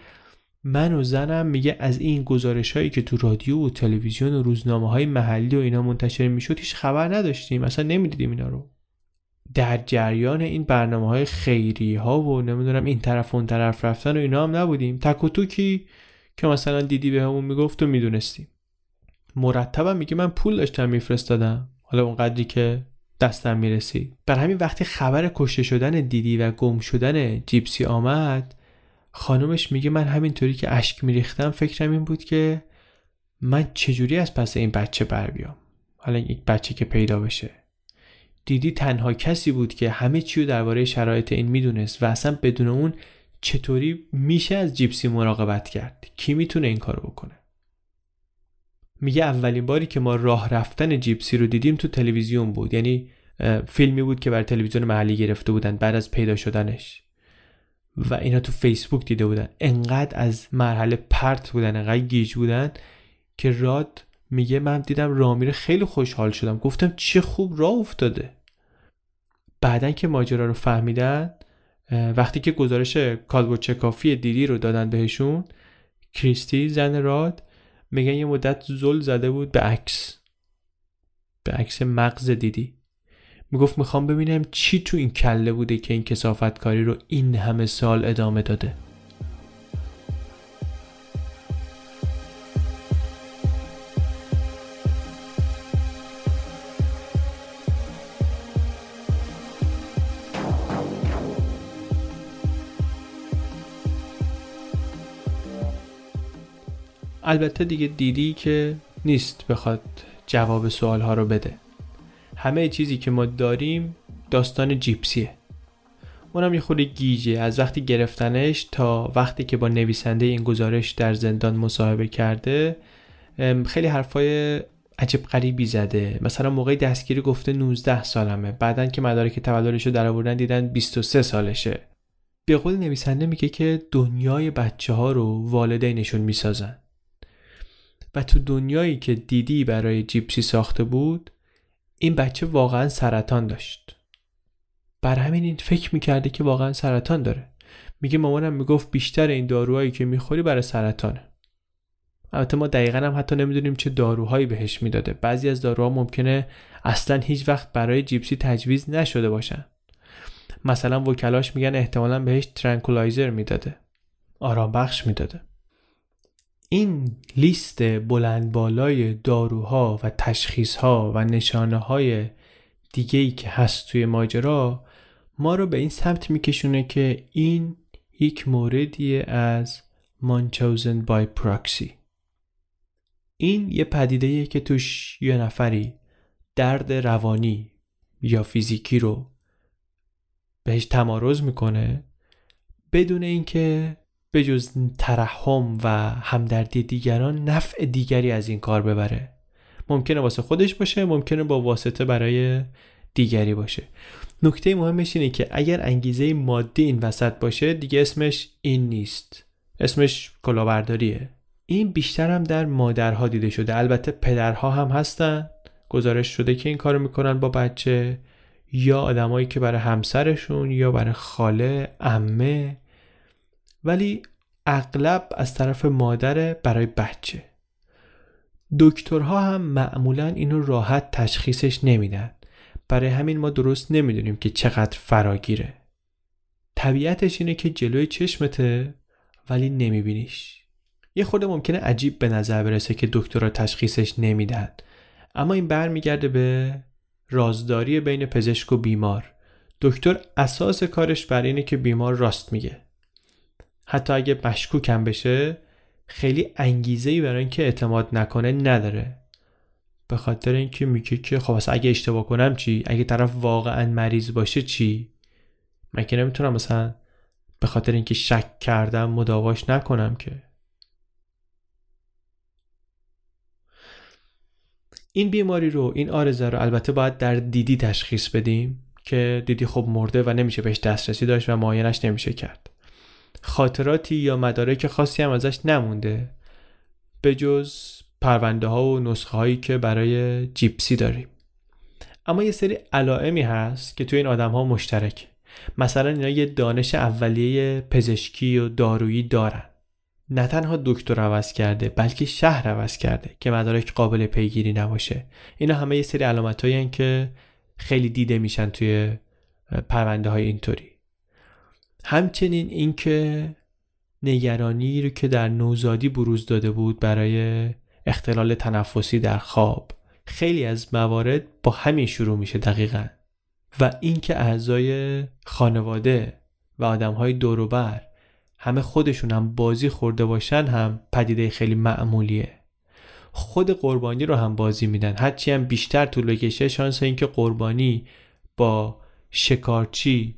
من و زنم میگه از این گزارش‌هایی که تو رادیو و تلویزیون و روزنامه‌های محلی و اینا منتشر میشد هیچ خبر نداشتیم، اصلا نمیدیدیم اینا رو. در جریان این برنامه‌های خیری‌ها و نمیدونم این طرف اون طرف رفتن و اینا هم نبودیم. تک و توکی که مثلا دیدی بهمون میگفت و میدونستیم. مرتبا میگه من پول داشتم میفرستادم، حالا اونقدری که دستم میرسید. بر همین وقتی خبر کشته شدن دیدی و گم شدن جیپسی آمد، خانومش میگه من همینطوری که اشک میریختم فکرم این بود که من چجوری از پس این بچه بر بیام، حالا یک بچه که پیدا بشه. دیدی تنها کسی بود که همه چی رو درباره شرایط این میدونست و اصلا بدون اون چطوری میشه از جیپسی مراقبت کرد، کی میتونه این کارو بکنه. میگه اولین باری که ما راه رفتن جیپسی رو دیدیم تو تلویزیون بود، یعنی فیلمی بود که برای تلویزیون محلی گرفته بودن بعد از پیدا شدنش و اینا تو فیسبوک دیده بودن. انقدر از مرحله پرت بودن، انقدر گیج بودن که راد میگه من دیدم رامیر خیلی خوشحال شدم، گفتم چه خوب راه افتاده. بعدن که ماجرا رو فهمیدن، وقتی که گزارش کالبوچکافی دیدی رو دادن بهشون، کریستی زن راد میگن یه مدت زل زده بود به عکس مغز دیدی. میگفت میخوام ببینم چی تو این کله بوده که این کثافت کاری رو این همه سال ادامه داده. البته دیگه دیدی که نیست بخواد جواب سوالها رو بده. همه چیزی که ما داریم داستان جیپسیه. اونم یه خورده گیجه. از وقتی گرفتنش تا وقتی که با نویسنده این گزارش در زندان مصاحبه کرده خیلی حرفای عجیب غریبی زده. مثلا موقع دستگیری گفته 19 سالمه، بعدن که مدارک تولدش رو درآوردن دیدن 23 سالشه. به قول نویسنده میگه که دنیای بچه‌ها رو والدینشون میسازن و تو دنیایی که دیدی برای جیپسی ساخته بود این بچه واقعا سرطان داشت. بر همین این فکر میکرده که واقعا سرطان داره. میگه مامانم میگفت بیشتر این داروهایی که میخوری برای سرطانه. البته ما دقیقاً هم حتی نمیدونیم چه داروهایی بهش میداده. بعضی از داروها ممکنه اصلاً هیچ وقت برای جیپسی تجویز نشده باشن. مثلا وکلاش میگن احتمالاً بهش ترانکولایزر میداده، آرام بخش میداده. این لیست بلند بالای داروها و تشخیصها و نشانه‌های دیگه‌ای که هست توی ماجرا ما رو به این سمت میکشونه که این یک موردیه از مانچاوزن بای پراکسی. این یه پدیده‌ایه که توش یه نفری درد روانی یا فیزیکی رو بهش تمارض میکنه بدون اینکه به جز ترحم و همدردی دیگران نفع دیگری از این کار ببره. ممکنه واسه خودش باشه، ممکنه با واسطه برای دیگری باشه. نکته مهمش اینه که اگر انگیزه مادی این وسط باشه دیگه اسمش این نیست، اسمش کلاهبرداریه. این بیشتر هم در مادرها دیده شده. البته پدرها هم هستن، گزارش شده که این کارو میکنن با بچه یا آدمایی که برای همسرشون یا برای خاله، عمه، ولی اغلب از طرف مادر برای بچه. دکترها هم معمولاً اینو راحت تشخیصش نمیدن، برای همین ما درست نمیدونیم که چقدر فراگیره. طبیعتش اینه که جلوی چشمته ولی نمیبینیش. یه خورده ممکنه عجیب به نظر برسه که دکترها تشخیصش نمیدن، اما این برمیگرده به رازداری بین پزشک و بیمار. دکتر اساس کارش بر اینه که بیمار راست میگه. حتی اگه مشکوکم بشه خیلی انگیزه‌ای برای اینکه اعتماد نکنه نداره، به خاطر اینکه میگه که خب اصلا اگه اشتباه کنم چی؟ اگه طرف واقعا مریض باشه چی؟ من که نمیتونم مثلا به خاطر اینکه شک کردم مداواش نکنم که. این بیماری رو، این آرزه رو البته باید در دیدی تشخیص بدیم که دیدی خب مرده و نمیشه بهش دسترسی داشت و معاینش نمیشه کرد. خاطراتی یا مدارک خاصی هم ازش نمونده به جز پرونده ها و نسخه هایی که برای جیپسی داریم. اما یه سری علائمی هست که توی این آدم ها مشترک. مثلا اینا یه دانش اولیه پزشکی و دارویی دارن. نه تنها دکتر عوض کرده بلکه شهر عوض کرده که مدارک قابل پیگیری نباشه. اینا همه یه سری علامتایی هستن که خیلی دیده میشن توی پرونده های اینطوری. همچنین اینکه نگرانی رو که در نوزادی بروز داده بود برای اختلال تنفسی در خواب، خیلی از موارد با همین شروع میشه دقیقاً. و اینکه اعضای خانواده و آدم‌های دور و بر همه خودشون هم بازی خورده باشن هم پدیده خیلی معمولیه. خود قربانی رو هم بازی میدن. هرچی هم بیشتر طول کشه شانس اینکه قربانی با شکارچی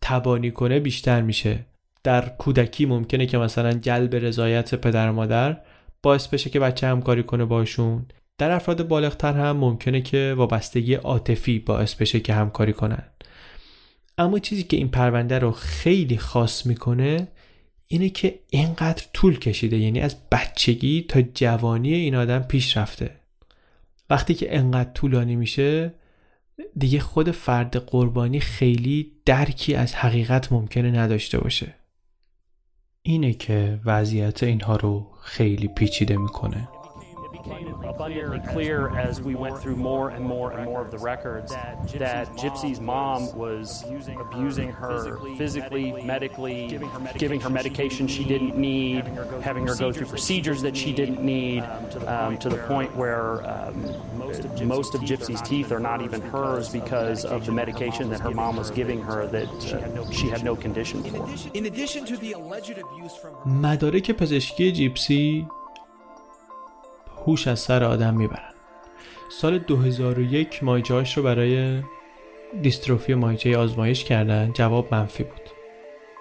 تبانی کنه بیشتر میشه. در کودکی ممکنه که مثلا جلب رضایت پدر و مادر باعث بشه که بچه همکاری کنه باشون. در افراد بالغتر هم ممکنه که وابستگی عاطفی باعث بشه که همکاری کنن. اما چیزی که این پرونده رو خیلی خاص میکنه اینه که اینقدر طول کشیده، یعنی از بچگی تا جوانی این آدم پیش رفته. وقتی که اینقدر طولانی میشه دیگه خود فرد قربانی خیلی درکی از حقیقت ممکنه نداشته باشه. اینه که وضعیت اینها رو خیلی پیچیده میکنه. Abundantly clear as we went through more and more and more of the records that Gypsy's mom was abusing her physically, medically, giving her medication she didn't need, having her go through procedures that she didn't need, to the point where most of Gypsy's teeth are not even hers because of the medication that her mom was giving her that she had no condition for. In addition to the alleged abuse from مدارک پزشکی جیپسی هوش از سر آدم میبرن. سال 2001 مایجهاش رو برای دیستروفی مایجه آزمایش کردن، جواب منفی بود.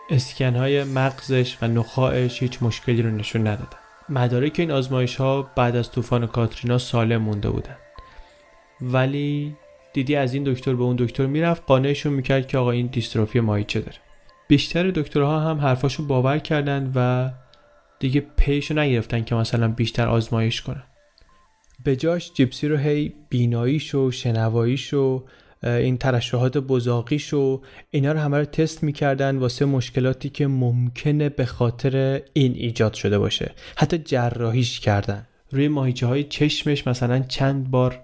اسکنهای مغزش و نخاعش هیچ مشکلی رو نشون ندادن. مدارک این آزمایش ها بعد از طوفان کاترینا سالم مونده بودن، ولی دیدی از این دکتر به اون دکتر میرفت قانعشون میکرد که آقا این دیستروفی مایجه داره. بیشتر دکترها هم حرفاشو باور کردن و دیگه پیشو نگرفتن که مثلا بیشتر آزمایش کنن. به جاش جیپسی رو هی بیناییش و شنواییش و این ترشحات بزاقیش و اینا رو همه رو تست میکردن واسه مشکلاتی که ممکنه به خاطر این ایجاد شده باشه. حتی جراحیش کردن. روی ماهیچه های چشمش مثلا چند بار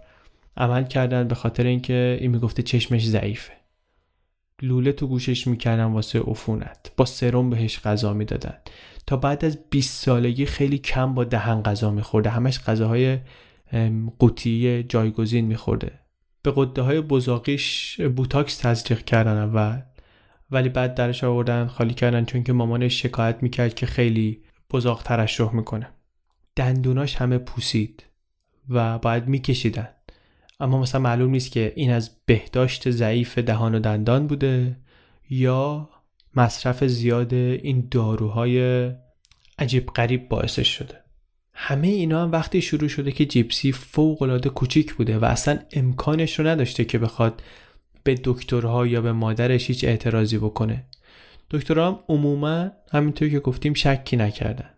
عمل کردن به خاطر اینکه این میگفته چشمش ضعیفه. لوله تو گوشش میکردن واسه عفونت. با سرم بهش غذا میدادن. تا بعد از 20 سالگی خیلی کم با دهن غذا میخورده. همش غذاهای قوطی جایگزین میخورده. به قده های بزاقیش بوتاکس تزریق کردن اول، ولی بعد درش آوردن خالی کردن چون که مامانش شکایت میکرد که خیلی بزاق ترشح میکنه. دندوناش همه پوسید و باید میکشیدن، اما مثلا معلوم نیست که این از بهداشت ضعیف دهان و دندان بوده یا مصرف زیاد این داروهای عجیب غریب باعثش شده. همه اینا هم وقتی شروع شده که جیپسی فوق‌العاده کوچیک بوده و اصلا امکانش رو نداشته که بخواد به دکترها یا به مادرش هیچ اعتراضی بکنه. دکترها هم عموما همینطور که گفتیم شکی نکردن.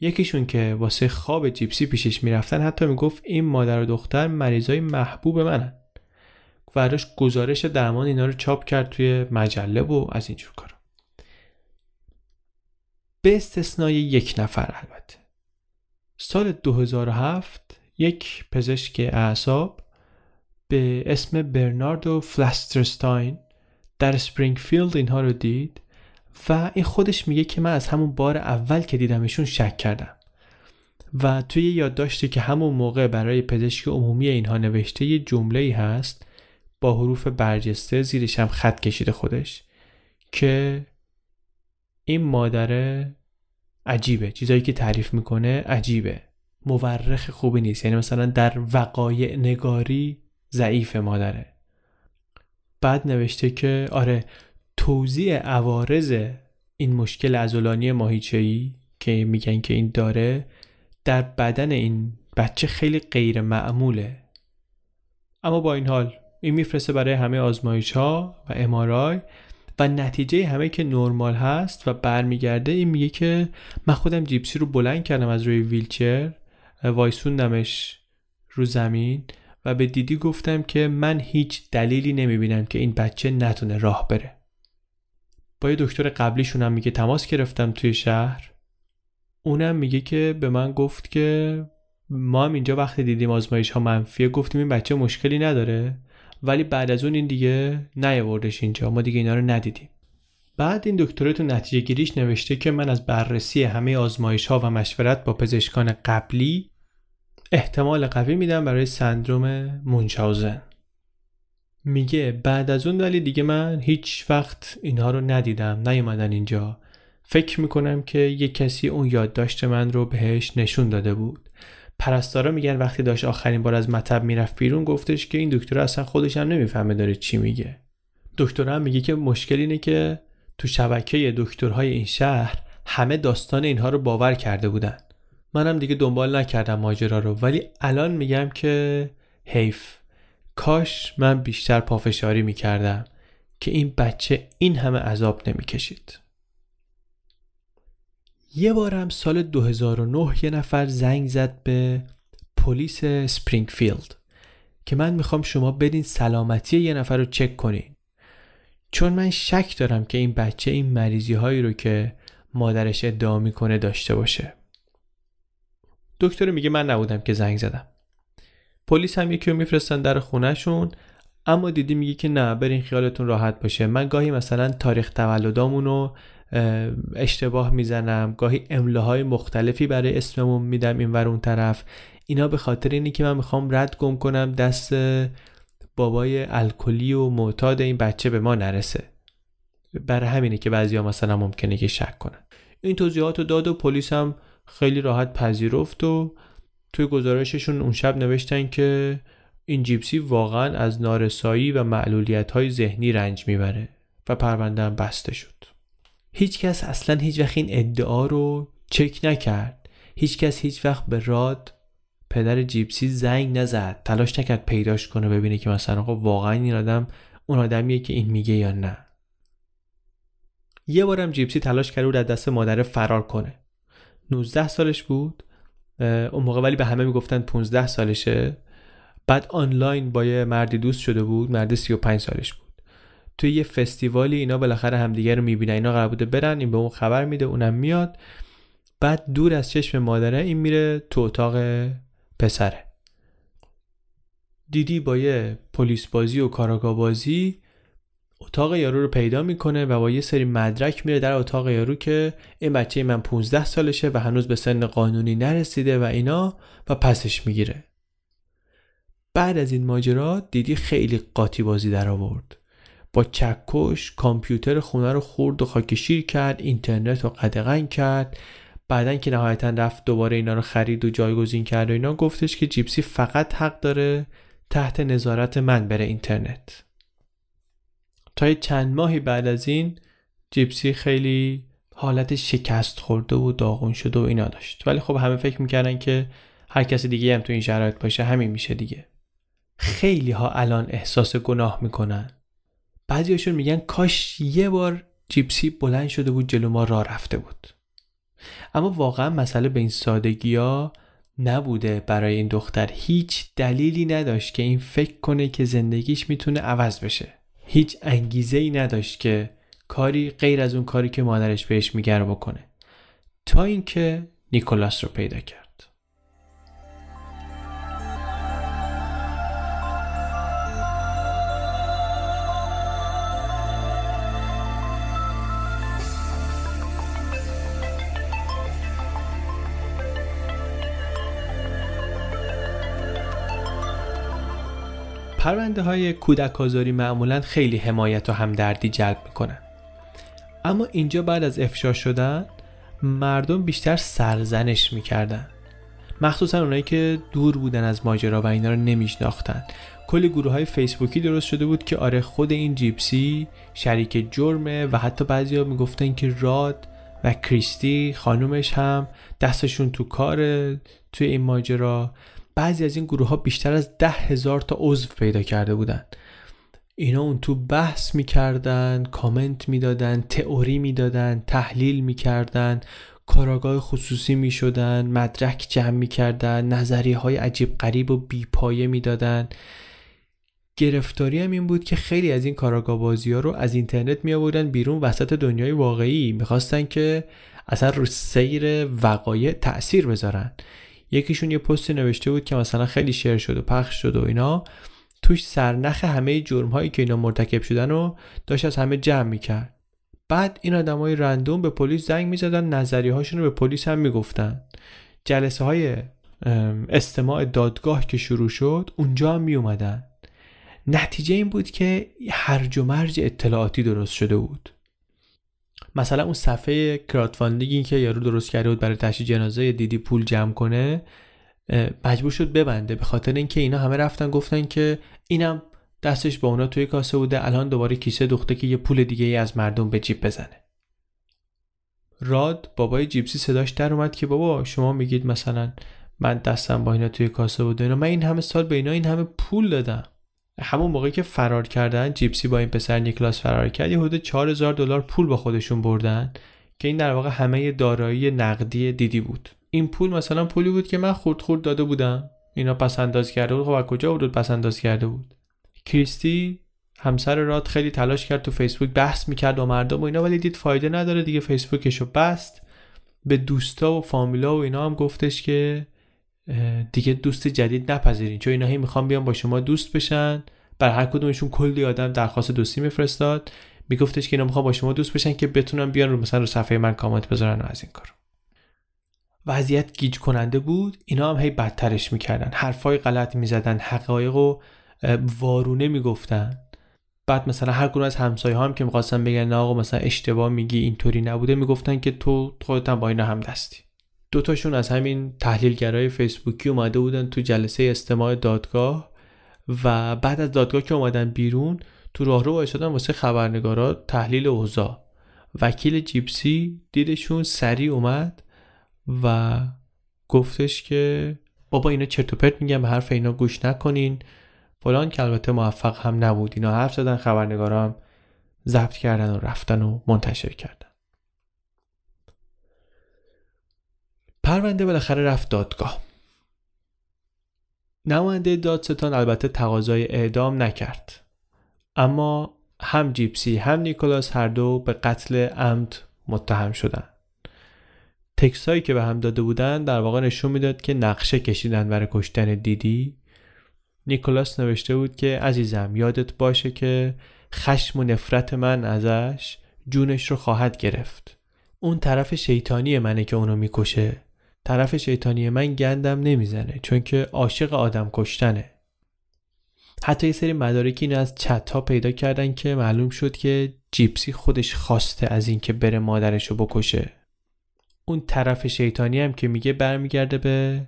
یکیشون که واسه خواب جیپسی پیشش میرفتن حتی میگفت این مادر و دختر مریضای محبوب منن. ورش گزارش درمان اینا رو چاپ کرد توی مجله و از اینجور کارا. به استثنای یک نفر البته. سال 2007 یک پزشک اعصاب به اسم برناردو فلاسترستاین در سپرینگفیلد اینها رو دید و این خودش میگه که من از همون بار اول که دیدمشون شک کردم و توی یادداشتی که همون موقع برای پزشکی عمومی اینها نوشته یه جمله‌ای هست با حروف برجسته زیرش هم خط کشیده خودش که این مادره عجیبه، چیزایی که تعریف میکنه عجیبه، مورخ خوبی نیست، یعنی مثلا در وقایع نگاری ضعیف مادره. بعد نوشته که آره توزیع عوارض این مشکل عضلانی ماهیچه‌ای که میگن که این داره در بدن این بچه خیلی غیر معموله، اما با این حال این میفرسته برای همه آزمایش‌ها و MRI و نتیجه همه که نرمال هست و برمیگرده این میگه که من خودم جیپسی رو بلند کردم از روی ویلچر، وایسوندمش رو زمین و به دیدی گفتم که من هیچ دلیلی نمیبینم که این بچه نتونه راه بره. با یه دکتر قبلیشون هم میگه تماس گرفتم توی شهر، اونم میگه که به من گفت که ما هم اینجا وقتی دیدیم آزمایش ها منفیه گفتیم این بچه مشکلی نداره، ولی بعد از اون این دیگه نیاوردش اینجا، ما دیگه اینا رو ندیدیم. بعد این دکتر تو نتیجه گیریش نوشته که من از بررسی همه آزمایش ها و مشورت با پزشکان قبلی احتمال قوی میدم برای سندروم مونشاوزن. میگه بعد از اون ولی دیگه من هیچ وقت اینها رو ندیدم، نیومدن اینجا. فکر میکنم که یه کسی اون یادداشت من رو بهش نشون داده بود. پرستارا میگن وقتی داشت آخرین بار از مطب میرفت بیرون گفتش که این دکتر اصلا خودش هم نمیفهمه داره چی میگه. دکتر هم میگه که مشکل اینه که تو شبکه دکترهای این شهر همه داستان اینها رو باور کرده بودن. منم دیگه دنبال نکردم ماجرا رو، ولی الان میگم که حیف، کاش من بیشتر پافشاری میکردم که این بچه این همه عذاب نمیکشید. یه بار هم سال 2009 یه نفر زنگ زد به پلیس سپرینگفیلد که من میخوام شما بدین سلامتی یه نفر رو چک کنین، چون من شک دارم که این بچه این مریضی هایی رو که مادرش ادعا میکنه داشته باشه. دکتر میگه من نبودم که زنگ زدم. پلیس هم یکی رو میفرستن در خونهشون، اما دیدی میگه که نه برین خیالتون راحت باشه، من گاهی مثلا تاریخ تولدامون رو اشتباه میزنم، گاهی املاهای مختلفی برای اسممون میدم این ور اون طرف، اینا به خاطر اینی که من میخوام رد گم کنم دست بابای الکلی و معتاد این بچه به ما نرسه، برای همینه که بعضیا مثلا ممکنه که شک کنن. این توضیحاتو داد و پلیس هم خیلی راحت پذیرفت و توی گزارششون اون شب نوشتن که این جیپسی واقعا از نارسایی و معلولیت‌های ذهنی رنج میبره و پرونده هم بسته شد. هیچکس اصلا هیچ وقت این ادعا رو چک نکرد. هیچکس هیچ وقت به راد پدر جیپسی زنگ نزد، تلاش نکرد پیداش کنه ببینه که مثلا آقا واقعا این آدم اون آدمیه که این میگه یا نه. یه بارم جیپسی تلاش کرد بود از دست مادر فرار کنه. 19 سالش بود اون موقع، ولی به همه میگفتن 15 سالشه. بعد آنلاین با یه مردی دوست شده بود، مرد 35 سالش بود. توی یه فستیوالی اینا بالاخره همدیگه رو میبینن، اینا قرار بوده برن، این به اون خبر میده، اونم میاد. بعد دور از چشم مادره این میره تو اتاق پسره. دیدی با یه پلیس بازی و کاراگا بازی اتاق یارو رو پیدا میکنه و با یه سری مدرک میره در اتاق یارو که این بچه من 15 سالشه و هنوز به سن قانونی نرسیده و اینا، و پسش میگیره. بعد از این ماجرا دیدی خیلی قاطی بازی در آورد. با چکش کامپیوتر خونه رو خورد و خاکشیر کرد، اینترنت رو قدغن کرد. بعدن که نهایتا رفت دوباره اینا رو خرید و جایگزین کرد و اینا، گفتش که جیپسی فقط حق داره تحت نظارت من بره اینترنت. تا چند ماهی بعد از این جیپسی خیلی حالت شکست خورده و داغون شده و اینا داشت، ولی خب همه فکر میکردن که هر کسی دیگه هم تو این شرایط باشه همین میشه دیگه. خیلی ها الان احساس گناه میکنن. بعضیاشون میگن کاش یه بار جیپسی بلند شده بود جلو ما راه رفته بود. اما واقعا مسئله به این سادگی‌ها نبوده. برای این دختر هیچ دلیلی نداشت که این فکر کنه که زندگیش میتونه عوض بشه. هیچ انگیزه‌ای نداشت که کاری غیر از اون کاری که مادرش بهش میگه رو بکنه، تا اینکه نیکلاس رو پیدا کرد. پرونده های کودک آزاری معمولاً خیلی حمایت و همدردی جلب میکنن، اما اینجا بعد از افشا شدن مردم بیشتر سرزنش میکردن، مخصوصاً اونایی که دور بودن از ماجرا و اینا رو نمیشناختن. کلی گروه های فیسبوکی درست شده بود که آره خود این جیپسی شریک جرمه، و حتی بعضیا میگفتن که راد و کریستی خانومش هم دستشون تو کاره توی این ماجرا. بعضی از این گروه ها بیشتر از 10,000 تا عضو پیدا کرده بودن. اینا اون تو بحث میکردن، کامنت میدادن، تئوری میدادن، تحلیل میکردن، کاراگاه خصوصی میشدن، مدرک جمع میکردن، نظریه های عجیب غریب و بیپایه میدادن. گرفتاری هم این بود که خیلی از این کاراگاه بازی ها رو از اینترنت می آوردن بیرون وسط دنیای واقعی، میخواستن که اصلا رو سیر وقایع تأثیر بذارن. یکیشون یه پستی نوشته بود که مثلا خیلی شیر شد و پخش شد و اینا، توش سرنخ همه جرم هایی که اینا مرتکب شدن رو داشت از همه جمع میکرد. بعد این آدمای رندوم به پلیس زنگ میزدن، نظریه هاشون رو به پلیس هم میگفتن. جلسه های استماع دادگاه که شروع شد اونجا هم میومدن. نتیجه این بود که هرج و مرج اطلاعاتی درست شده بود. مثلا اون صفحه کراودفاندینگی که یارو درست کرده بود برای تشییع جنازه دیدی پول جمع کنه مجبور شد ببنده، به خاطر اینکه اینا همه رفتن گفتن که اینم دستش با اونا توی کاسه بوده، الان دوباره کیسه دوخته که یه پول دیگه ای از مردم به جیب بزنه. راد بابای جیپسی صداش در اومد که بابا شما میگید مثلا من دستم با اینا توی کاسه بوده، اینا من این همه سال به اینا این همه پول دادم. همون موقعی که فرار کردن جیپسی با این پسر نیکلاس فرار کرد، یه حدود $4,000 پول با خودشون بردن که این در واقع همه دارایی نقدی دیدی بود. این پول مثلا پولی بود که من خورد داده بودم، اینا پس انداز کرده بود. خب از کجا بود پس انداز کرده بود؟ کریستی همسر راد خیلی تلاش کرد، تو فیسبوک بحث می‌کرد با مردم و اینا، ولی دید فایده نداره دیگه، فیسبوکشو بست. به دوستا و فامیلا و اینا هم گفتش که دیگه دوست جدید نپذیرین، چون اینا هی میخوان بیان با شما دوست بشن. بر هر کدومشون کلی آدم درخواست دوستی میفرستاد، میگفتش که اینا میخوان با شما دوست بشن که بتونن بیان رو مثلا رو صفحه من کامنت بذارن و از این کارو. وضعیت گیج کننده بود، اینا هم هی بدترش میکردن، حرفای غلط میزدن، حقایقو وارونه میگفتن. بعد مثلا هر گروه از همسایه ها هم که میخواستن بگن آقا مثلا اشتباه میگی، اینطوری نبوده، میگفتن که تو خودت هم با اینا هم دستی. دوتاشون از همین تحلیلگرای فیسبوکی اومده بودن تو جلسه استماع دادگاه و بعد از دادگاه که اومدن بیرون تو راهرو وایسادن واسه خبرنگارا تحلیل اوضاع. وکیل جیپسی دیدشون سریع اومد و گفتش که بابا اینا چرت و پرت میگن، به حرف اینا گوش نکنین فلان، که البته موفق هم نبود. اینا حرف زدن، خبرنگارا هم ضبط کردن و رفتن و منتشر کردن. پرونده بالاخره رفت دادگاه. نماینده دادستان البته تقاضای اعدام نکرد، اما هم جیپسی هم نیکلاس هر دو به قتل عمد متهم شدن. تکسایی که به هم داده بودن در واقع نشون میداد که نقشه کشیدن برای کشتن دیدی. نیکلاس نوشته بود که عزیزم یادت باشه که خشم و نفرت من ازش جونش رو خواهد گرفت. اون طرف شیطانی منه که اونو میکشه، طرف شیطانی من گندم نمیزنه چون که عاشق آدم کشتنه. حتی یه سری مدارکی اینو از چت ها پیدا کردن که معلوم شد که جیپسی خودش خواسته از این که بره مادرشو بکشه. اون طرف شیطانی هم که میگه برمیگرده به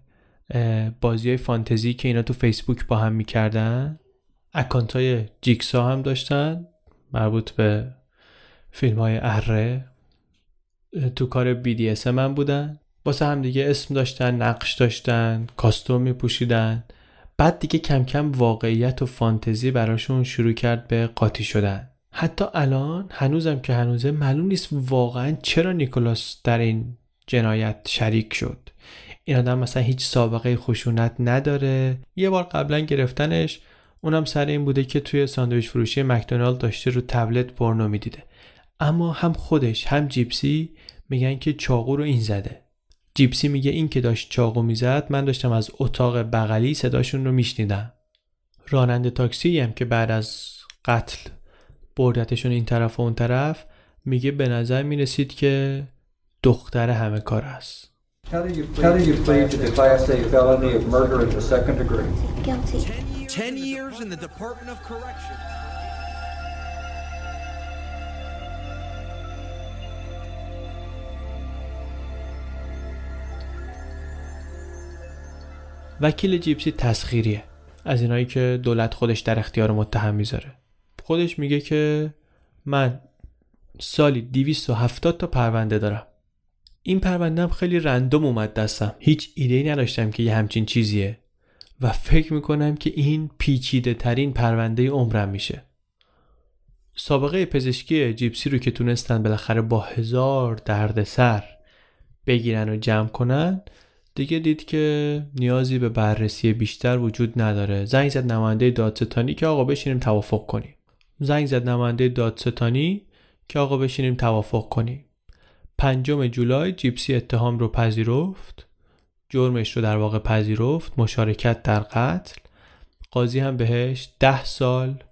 بازیای فانتزی که اینا تو فیسبوک با هم میکردن. اکانتای جیکسا هم داشتن مربوط به فیلم‌های اره، تو کار BDSM هم بودن، واسه هم دیگه اسم داشتن، نقش داشتن، کاستوم میپوشیدن. بعد دیگه کم کم واقعیت و فانتزی براشون شروع کرد به قاطی شدن. حتی الان هنوزم که هنوزه معلوم نیست واقعا چرا نیکلاس در این جنایت شریک شد. این آدم مثلا هیچ سابقه خشونت نداره. یه بار قبلا گرفتنش اونم سر این بوده که توی ساندویچ فروشی مکدونالد داشته رو تبلت پورنو میدیده. اما هم خودش هم جیپسی میگن که چاقو رو این زده. جیپسی میگه این که داشت چاقو میزد من داشتم از اتاق بغلی صداشون رو میشنیدم. راننده تاکسی هم که بعد از قتل بردتشون این طرف و اون طرف میگه به نظر میرسید که دختر همه کار است. How do you plead to the Class A felony of murder in the second degree? Guilty. 10 years in the Department of Corrections. وکیل جیپسی تسخیریه، از اینایی که دولت خودش در اختیار متهم میذاره. خودش میگه که من سالی 270 تا پرونده دارم. این پرونده هم خیلی رندوم اومد دستم، هیچ ایده‌ای نداشتم که یه همچین چیزیه و فکر میکنم که این پیچیده ترین پرونده عمرم میشه. سابقه پزشکی جیپسی رو که تونستن بالاخره با هزار دردسر بگیرن و جمع کنن، دیگه دید که نیازی به بررسی بیشتر وجود نداره. زنگ زد نماینده دادستانی که آقا بشینیم توافق کنیم. پنجم جولای جیپسی اتهام رو پذیرفت، جرمش رو در واقع پذیرفت، مشارکت در قتل. قاضی هم بهش 10 سال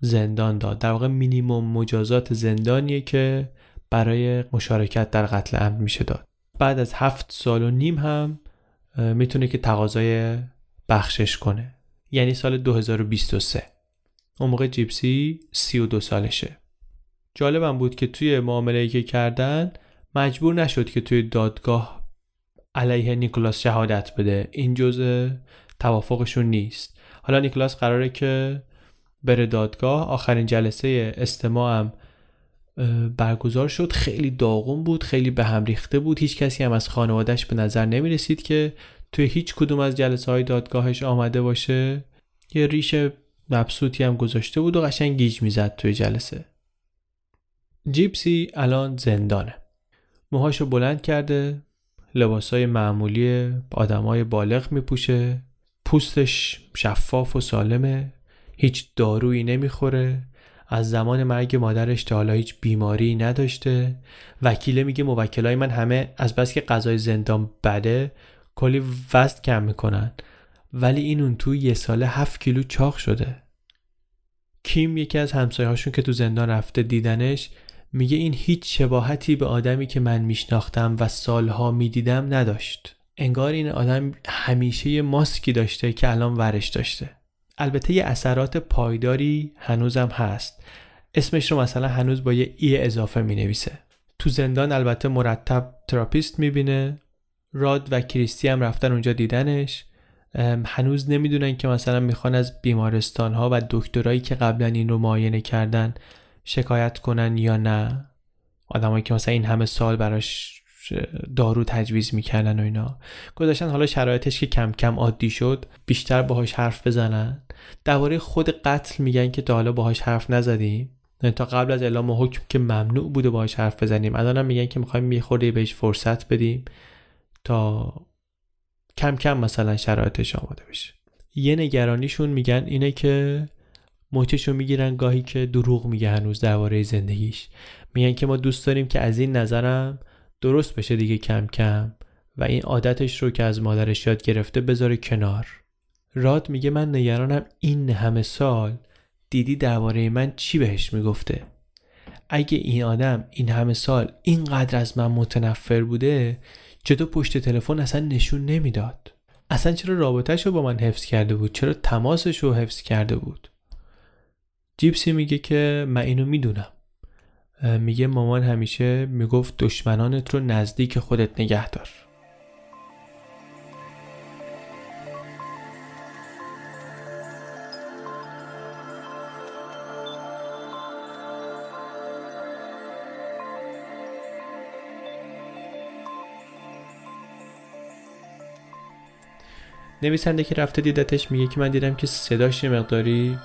زندان داد. در واقع مینیمم مجازات زندانیه که برای مشارکت در قتل عمد میشه داد. بعد از 7.5 سال هم میتونه که تقاضای بخشش کنه. یعنی سال 2023 اون موقع جیپسی 32 سالشه. جالبم بود که توی معامله‌ای که کردن مجبور نشد که توی دادگاه علیه نیکلاس شهادت بده. این جزء توافقشون نیست. حالا نیکلاس قراره که بره دادگاه. آخرین جلسه استماع هم برگزار شد. خیلی داغون بود، خیلی به هم ریخته بود. هیچ کسی هم از خانوادهش به نظر نمی رسید که توی هیچ کدوم از جلسه های دادگاهش آمده باشه. یه ریشه مبسوطی هم گذاشته بود و قشنگ گیج می زد توی جلسه. جیپسی الان زندانه. موهاشو بلند کرده، لباسای معمولی آدمای بالغ می پوشه، پوستش شفاف و سالمه، هیچ دارویی نمیخوره، از زمان مرگ مادرش تا حالا هیچ بیماری نداشته. وکیله میگه موکلای من همه از بس که غذای زندان بده کلی وزن کم میکنن، ولی این اون تو یه ساله 7 کیلو چاق شده. کیم یکی از همسایه‌هاشون که تو زندان رفته دیدنش، میگه این هیچ شباهتی به آدمی که من میشناختم و سالها میدیدم نداشت. انگار این آدم همیشه یه ماسکی داشته که الان ورش داشته. البته یه اثرات پایداری هنوزم هست. اسمش رو مثلا هنوز با یه ای اضافه می نویسه. تو زندان البته مرتب تراپیست می بینه. راد و کریستی هم رفتن اونجا دیدنش. هنوز نمی دونن که مثلا می خوان از بیمارستان ها و دکترایی که قبلا این رو معاینه کردن شکایت کنن یا نه. آدمایی که مثلا این همه سال براش دارو تجویز میکردن و اینا، گذاشتن حالا شرایطش که کم کم عادی شد بیشتر باهاش حرف بزنن. درباره خود قتل میگن که تا حالا باهاش حرف نزدیم، تا قبل از اعلام حکم که ممنوع بوده باهاش حرف بزنیم. الانم میگن که میخوایم یه خورده بهش فرصت بدیم تا کم کم مثلا شرایطش آماده بشه. یه نگرانیشون میگن اینه که موچشو میگیرن گاهی که دروغ میگه هنوز درباره زندگیش. میگن که ما دوست داریم که از این نظرم درست بشه دیگه کم کم و این عادتش رو که از مادرش یاد گرفته بذاره کنار. راد میگه من نگرانم این همه سال دیدی درباره من چی بهش میگفته. اگه این آدم این همه سال اینقدر از من متنفر بوده، چطور پشت تلفن اصلا نشون نمیداد؟ اصلا چرا رابطه‌ش رو با من حفظ کرده بود؟ چرا تماسش رو حفظ کرده بود؟ جیپسی میگه که من اینو میدونم. میگه مامان همیشه میگفت دشمنانت رو نزدیک خودت نگه دار. نویسنده که رفته دیدتش میگه که من دیدم که صداش مقداری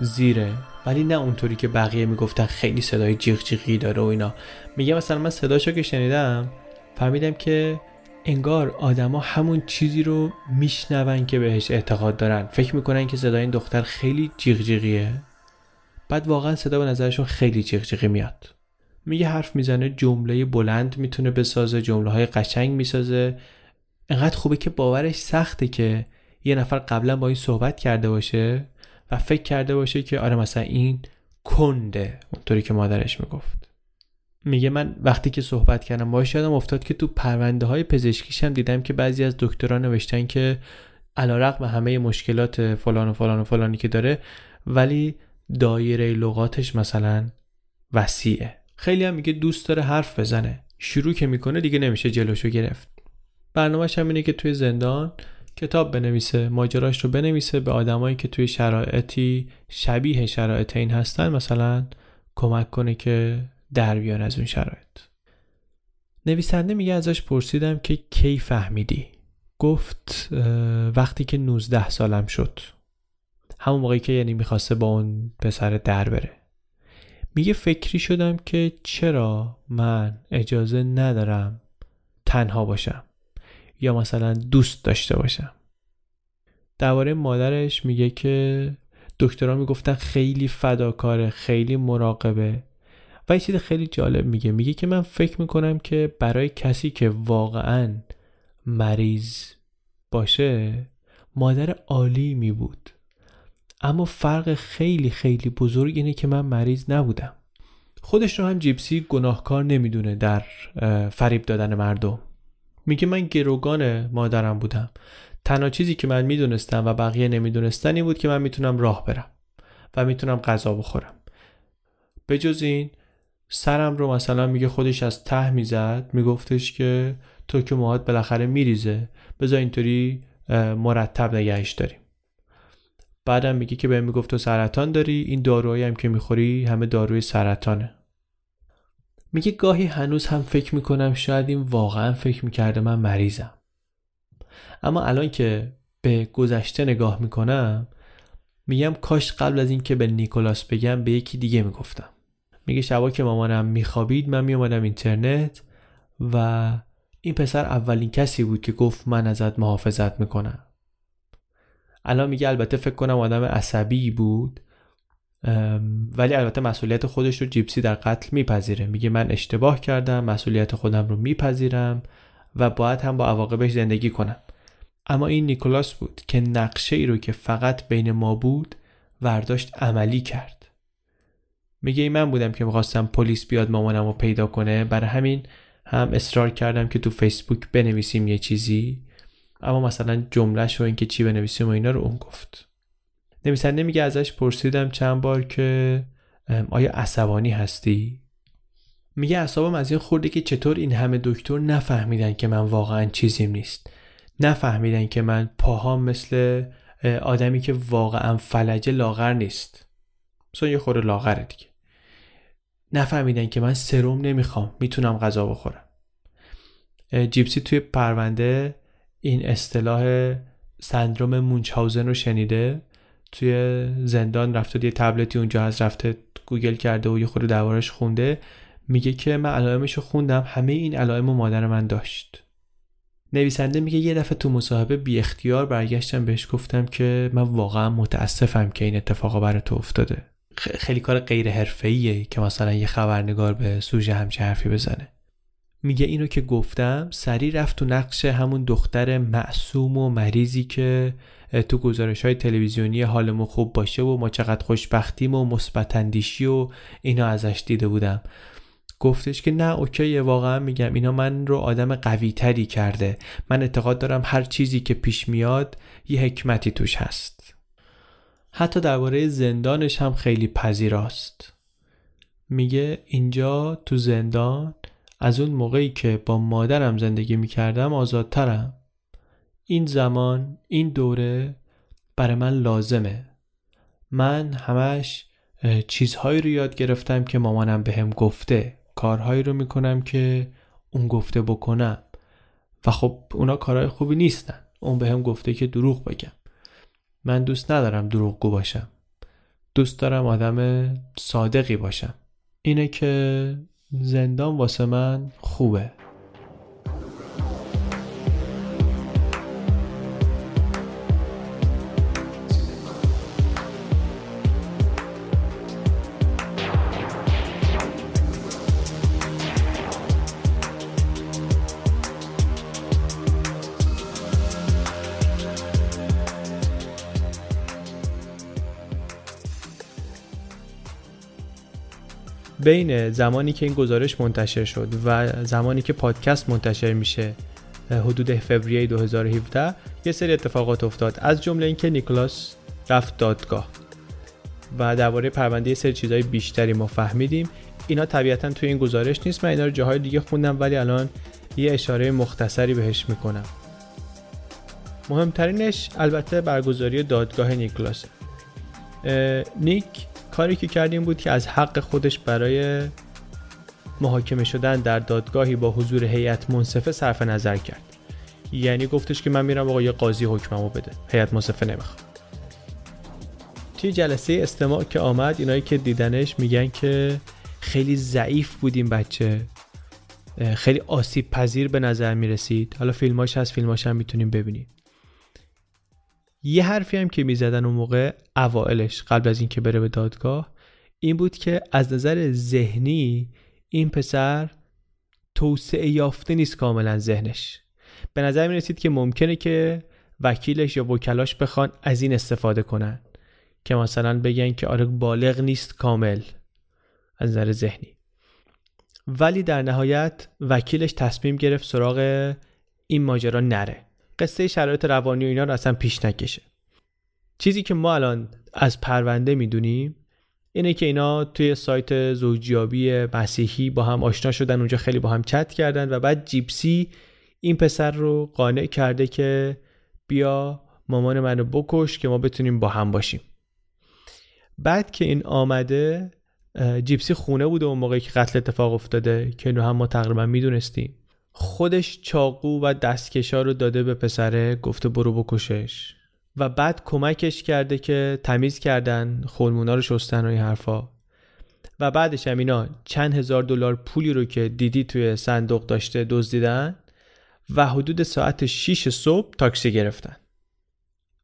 زیره، ولی نه اونطوری که بقیه میگفتن خیلی صدای جیغ جیغی داره و اینا. میگه مثلا من صداشو که شنیدم فهمیدم که انگار آدما همون چیزی رو میشنون که بهش اعتقاد دارن. فکر میکنن که صدای این دختر خیلی جیغ جیغیه، بعد واقعا صدا به نظرشون خیلی جیغ جیغی میاد. میگه حرف میزنه، جمله بلند میتونه بسازه، جمله های قشنگ میسازه، انقدر خوبه که باورش سخته که یه نفر قبلا با این صحبت کرده باشه و فکر کرده باشه که آره مثلا این کنده اونطوری که مادرش میگفت. میگه من وقتی که صحبت کردم باهاش یادم افتاد که تو پرونده های پزشکیش هم دیدم که بعضی از دکتران نوشتن که علیرغم همه مشکلات فلان و فلان و فلانی که داره، ولی دایره لغاتش مثلا وسیعه. خیلی هم میگه دوست داره حرف بزنه، شروع که میکنه دیگه نمیشه جلوشو گرفت. برنامه‌ش هم اینه که توی زندان کتاب بنویسه، ماجراش رو بنویسه، به آدمایی که توی شرایطی شبیه شرایط این هستن مثلا کمک کنه که در بیان از اون شرایط. نویسنده میگه ازش پرسیدم که کی فهمیدی؟ گفت وقتی که 19 سالم شد. همون موقعی که یعنی میخواسته با اون پسر در بره. میگه فکری شدم که چرا من اجازه ندارم تنها باشم یا مثلا دوست داشته باشم. درباره مادرش میگه که دکترها میگفتن خیلی فداکاره، خیلی مراقبه. و یه چیز خیلی جالب میگه که من فکر میکنم که برای کسی که واقعاً مریض باشه مادر عالی می بود، اما فرق خیلی خیلی بزرگ اینه که من مریض نبودم. خودش رو هم جیپسی گناهکار نمیدونه در فریب دادن مردم. میگه من گروگان مادرم بودم، تنها چیزی که من میدونستم و بقیه نمیدونستن این بود که من میتونم راه برم و میتونم غذا بخورم. به جز این سرم رو مثلا میگه خودش از ته میزد، میگفتش که تو که موهات بالاخره میریزه، بذار اینطوری مرتب نگهش داریم. بعدم میگه که بهم میگفت تو سرطان داری، این داروهایی هم که میخوری همه داروی سرطانه. میگه گاهی هنوز هم فکر میکنم شاید این واقعا فکر میکرده من مریضم، اما الان که به گذشته نگاه میکنم میگم کاش قبل از این که به نیکلاس بگم به یکی دیگه میگفتم. میگه شبا که مامانم میخوابید من میامدم اینترنت و این پسر اولین کسی بود که گفت من ازت محافظت میکنم. الان میگه البته فکر کنم آدم عصبی بود، ولی البته مسئولیت خودش رو جیپسی در قتل میپذیره. میگه من اشتباه کردم، مسئولیت خودم رو میپذیرم و باید هم با عواقبش زندگی کنم. اما این نیکلاس بود که نقشه ای رو که فقط بین ما بود ورداشت عملی کرد. میگه این من بودم که میخواستم پلیس بیاد مامانم رو پیدا کنه، برای همین هم اصرار کردم که تو فیسبوک بنویسیم یه چیزی، اما مثلا جمله‌ش و اینکه چی بنویسیم و اینا رو اون گفت. نویسنده میگه ازش پرسیدم چند بار که آیا عصبانی هستی؟ میگه اعصابم از این خورده که چطور این همه دکتر نفهمیدن که من واقعا چیزیم نیست، نفهمیدن که من پاهام مثل آدمی که واقعا فلج لاغر نیست، مثلا یه خورده لاغره دیگه، نفهمیدن که من سرم نمیخوام، میتونم غذا بخورم. جیپسی توی پرونده این اصطلاح سندروم مونچهاوزن رو شنیده، توی زندان رفته، یه تبلتی اونجا هست رفته گوگل کرده و یه خورده دربارش خونده. میگه که من علائمش رو خوندم، همه این علائم رو مادر من داشت. نویسنده میگه یه دفعه تو مصاحبه بی اختیار برگشتم بهش گفتم که من واقعا متاسفم که این اتفاقا برای تو افتاده. خیلی کار غیر حرفه‌ایه که مثلا یه خبرنگار به سوژه همچین حرفی بزنه. میگه اینو که گفتم سری رفت تو نقش همون دختر معصوم و مریضی که تو گزارش‌های تلویزیونی حالمون خوب باشه و ما چقدر خوشبختیم و مثبت اندیشی و اینا ازش دیده بودم. گفتش که نه اوکیه، واقعا میگم اینا من رو آدم قوی تری کرده، من اعتقاد دارم هر چیزی که پیش میاد یه حکمتی توش هست. حتی درباره زندانش هم خیلی پذیراست. میگه اینجا تو زندان از اون موقعی که با مادرم زندگی میکردم آزادترم، این زمان این دوره برای من لازمه، من همش چیزهایی رو یاد گرفتم که مامانم بهم گفته، کارهایی رو میکنم که اون گفته بکنم و خب اونا کارهای خوبی نیستن، اون بهم گفته که دروغ بگم، من دوست ندارم دروغگو باشم، دوست دارم آدم صادقی باشم، اینه که زندان واسه من خوبه. بین زمانی که این گزارش منتشر شد و زمانی که پادکست منتشر میشه حدود فوریه 2017 یه سری اتفاقات افتاد، از جمله اینکه نیکلاس رفت دادگاه و درباره پرونده یه سری چیزای بیشتری ما فهمیدیم. اینا طبیعتاً توی این گزارش نیست، من اینا رو جاهای دیگه خوندم ولی الان یه اشاره مختصری بهش میکنم. مهمترینش البته برگزاری دادگاه نیکلاس. نیک کاری که کرد این بود که از حق خودش برای محاکمه شدن در دادگاهی با حضور هیئت منصفه صرف نظر کرد. یعنی گفتش که من میرم آقا یه قاضی حکممو بده، هیئت منصفه نمیخواد. توی جلسه استماع که آمد، اینایی که دیدنش میگن که خیلی ضعیف بود این بچه، خیلی آسیب پذیر به نظر میرسید. حالا فیلماش هست، فیلماش هم میتونیم ببینیم. یه حرفی هم که میزدن اون موقع اوائلش قبل از این که بره به دادگاه این بود که از نظر ذهنی این پسر توسعه یافته نیست، کاملا ذهنش. به نظر می رسید که ممکنه که وکیلش یا وکلاش بخوان از این استفاده کنن که مثلا بگن که آره بالغ نیست کامل از نظر ذهنی. ولی در نهایت وکیلش تصمیم گرفت سراغ این ماجرا نره، قصه شرایط روانی و اینا رو اصلا پیش نکشه. چیزی که ما الان از پرونده میدونیم اینه که اینا توی سایت زوجیابی مسیحی با هم آشنا شدن، اونجا خیلی با هم چت کردن و بعد جیپسی این پسر رو قانع کرده که بیا مامان منو بکش که ما بتونیم با هم باشیم. بعد که این آمده، جیپسی خونه بوده اون موقعی که قتل اتفاق افتاده که اینو هم ما تقریبا میدونستیم. خودش چاقو و دستکشا رو داده به پسره، گفته برو بکشش و بعد کمکش کرده که تمیز کردن، خونمونا رو شستن و این حرفا. و بعدش هم اینا چند هزار دلار پولی رو که دیدی توی صندوق داشته دزدیدن و حدود ساعت 6 صبح تاکسی گرفتن.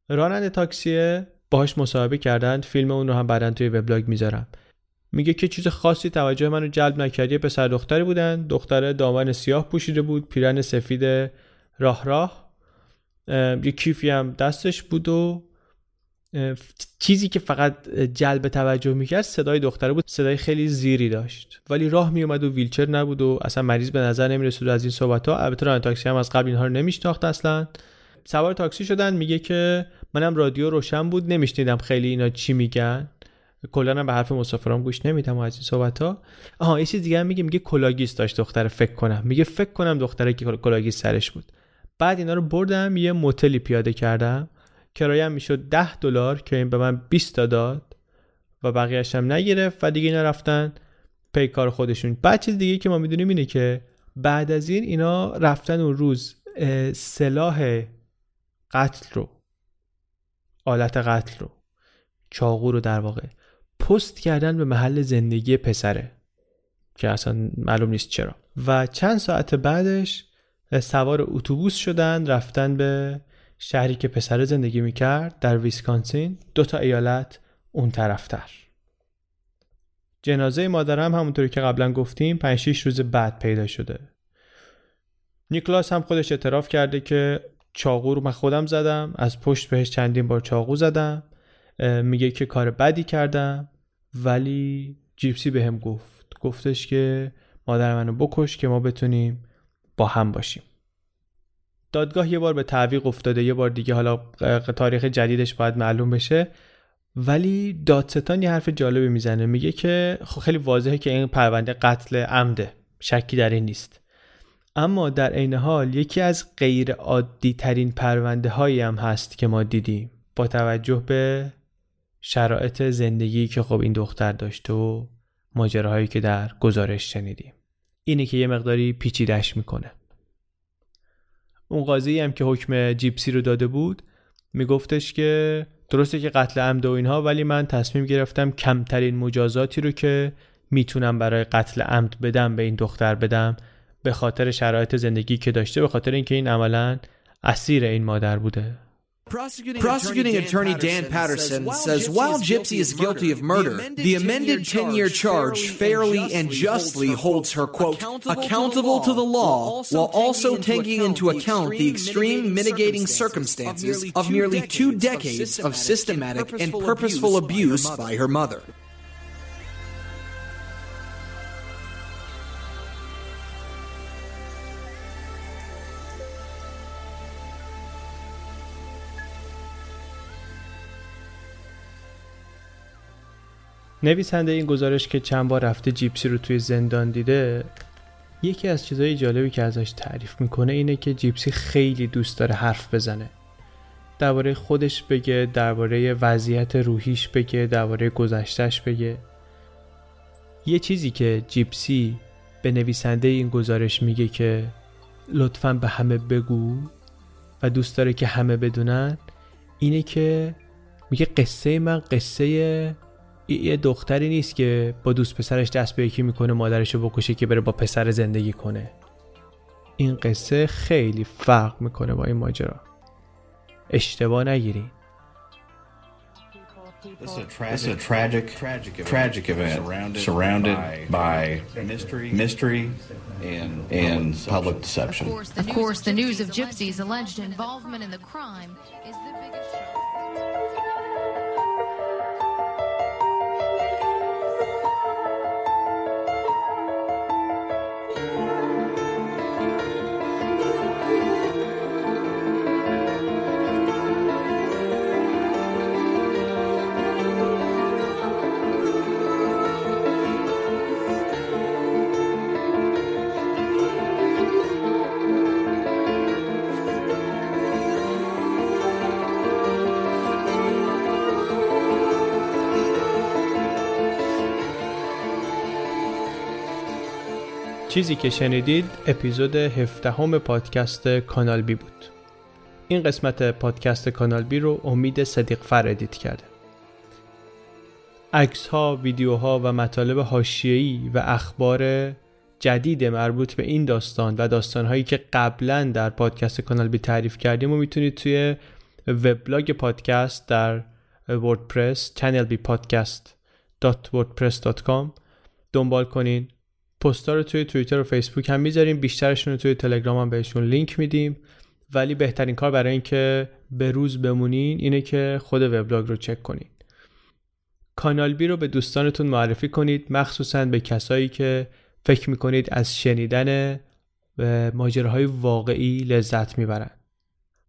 راننده تاکسی باهاش مصاحبه کردن، فیلم اون رو هم بعدن توی وبلاگ میذارم. میگه که چیز خاصی توجه منو جلب نکرد، پسر دختری بودن، دختره دامن سیاه پوشیده بود، پیرن سفید راه، یه کیفی هم دستش بود و چیزی که فقط جلب توجه میکرد صدای دختره بود. صدای خیلی زیری داشت ولی راه میومد و ویلچر نبود و اصلا مریض به نظر نمیرسید از این صحبت‌ها. البته راننده تاکسی هم از قبل اینها رو نمیشناخت اصلا. سوار تاکسی شدن، میگه که منم رادیو روشن بود، نمیشنیدم خیلی اینا چی میگن، کلا به حرف مسافرام گوش نمیدم از این صحبت‌ها. آها یه چیز دیگه هم میگه کلاگیس داشت دختره، فکر کنم دختره که کلاگیس سرش بود. بعد اینا رو بردم یه موتلی پیاده کردم، کرایم میشد $10 که این به من 20 تا داد و بقیه‌اش هم نگرفت و دیگه اینا رفتن پی کار خودشون. بعد چیز دیگه که ما میدونیم اینه که بعد از این اینا رفتن اون روز سلاح قتل رو، آلت قتل رو، چاقو رو در واقع پست کردن به محل زندگی پسره که اصلا معلوم نیست چرا. و چند ساعت بعدش سوار اتوبوس شدن رفتن به شهری که پسر زندگی میکرد در ویسکانسین، 2 ایالت اون طرفتر. جنازه مادرم همونطوری که قبلا گفتیم 5-6 روز بعد پیدا شده. نیکلاس هم خودش اعتراف کرده که چاقو رو من خودم زدم، از پشت بهش چندین بار چاقو زدم. میگه که کار بدی کردم ولی جیپسی بهم گفتش که مادر منو بکش که ما بتونیم با هم باشیم. دادگاه یه بار به تعویق افتاده، یه بار دیگه حالا تاریخ جدیدش باید معلوم بشه. ولی دادستان یه حرف جالبی میزنه، میگه که خیلی واضحه که این پرونده قتل عمده، شکی در این نیست، اما در عین حال یکی از غیر عادی ترین پرونده هایی هم هست که ما دیدیم با توجه به شرایط زندگی که خب این دختر داشت و ماجراهایی که در گزارش شنیدیم. اینی که یه مقداری پیچیده‌اش میکنه. اون قاضی هم که حکم جیپسی رو داده بود میگفتش که درسته که قتل عمد و اینها، ولی من تصمیم گرفتم کمترین مجازاتی رو که میتونم برای قتل عمد بدم به این دختر بدم، به خاطر شرایط زندگی که داشته، به خاطر اینکه این عملاً اسیر این مادر بوده. Prosecuting attorney Dan Patterson says while Gypsy is guilty of murder, the amended 10-year charge fairly and justly holds her, quote, accountable to the law while also taking into account the extreme mitigating circumstances of nearly 2 decades of systematic and purposeful abuse by her mother. نویسنده این گزارش که چند بار رفته جیپسی رو توی زندان دیده، یکی از چیزهای جالبی که ازش تعریف میکنه اینه که جیپسی خیلی دوست داره حرف بزنه، درباره خودش بگه، درباره وضعیت روحیش بگه، درباره گذشتهش بگه. یه چیزی که جیپسی به نویسنده این گزارش میگه که لطفاً به همه بگو و دوست داره که همه بدونن اینه که میگه قصه من قصه یه دختری نیست که با دوست پسرش دست به یکی میکنه مادرشو بکشه که بره با پسر زندگی کنه. این قصه خیلی فرق میکنه با این ماجرا. اشتباه نگیرین. This is a tragic event surrounded by mystery and public deception. Of course, the news of Gypsy's alleged involvement in the crime is the biggest shock. چیزی که شنیدید اپیزود 17 پادکست کانال بی بود. این قسمت پادکست کانال بی رو امید صدیق فر ادیت کرده. عکس‌ها، ویدیوها و مطالب حاشیه‌ای و اخبار جدید مربوط به این داستان و داستان‌هایی که قبلاً در پادکست کانال بی تعریف کردیم و میتونید توی وبلاگ پادکست در وردپرس channelbpodcast.wordpress.com دنبال کنین. پست‌ها رو توی توییتر و فیسبوک هم می‌ذاریم، بیشترشون رو توی تلگرام هم بهشون لینک میدیم، ولی بهترین کار برای اینکه به روز بمونین اینه که خود وبلاگ رو چک کنین. کانال بی رو به دوستانتون معرفی کنید، مخصوصاً به کسایی که فکر می‌کنید از شنیدن ماجراهای واقعی لذت می‌برن.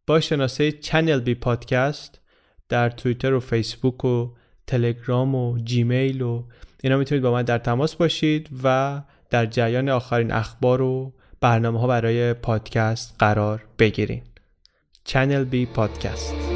با شناسه چنل بی پادکست در توییتر و فیسبوک و تلگرام و جیمیل و اینا میتونید با من در تماس باشید و در جریان آخرین اخبار و برنامه‌ها برای پادکست قرار بگیرین. چنل بی پادکست.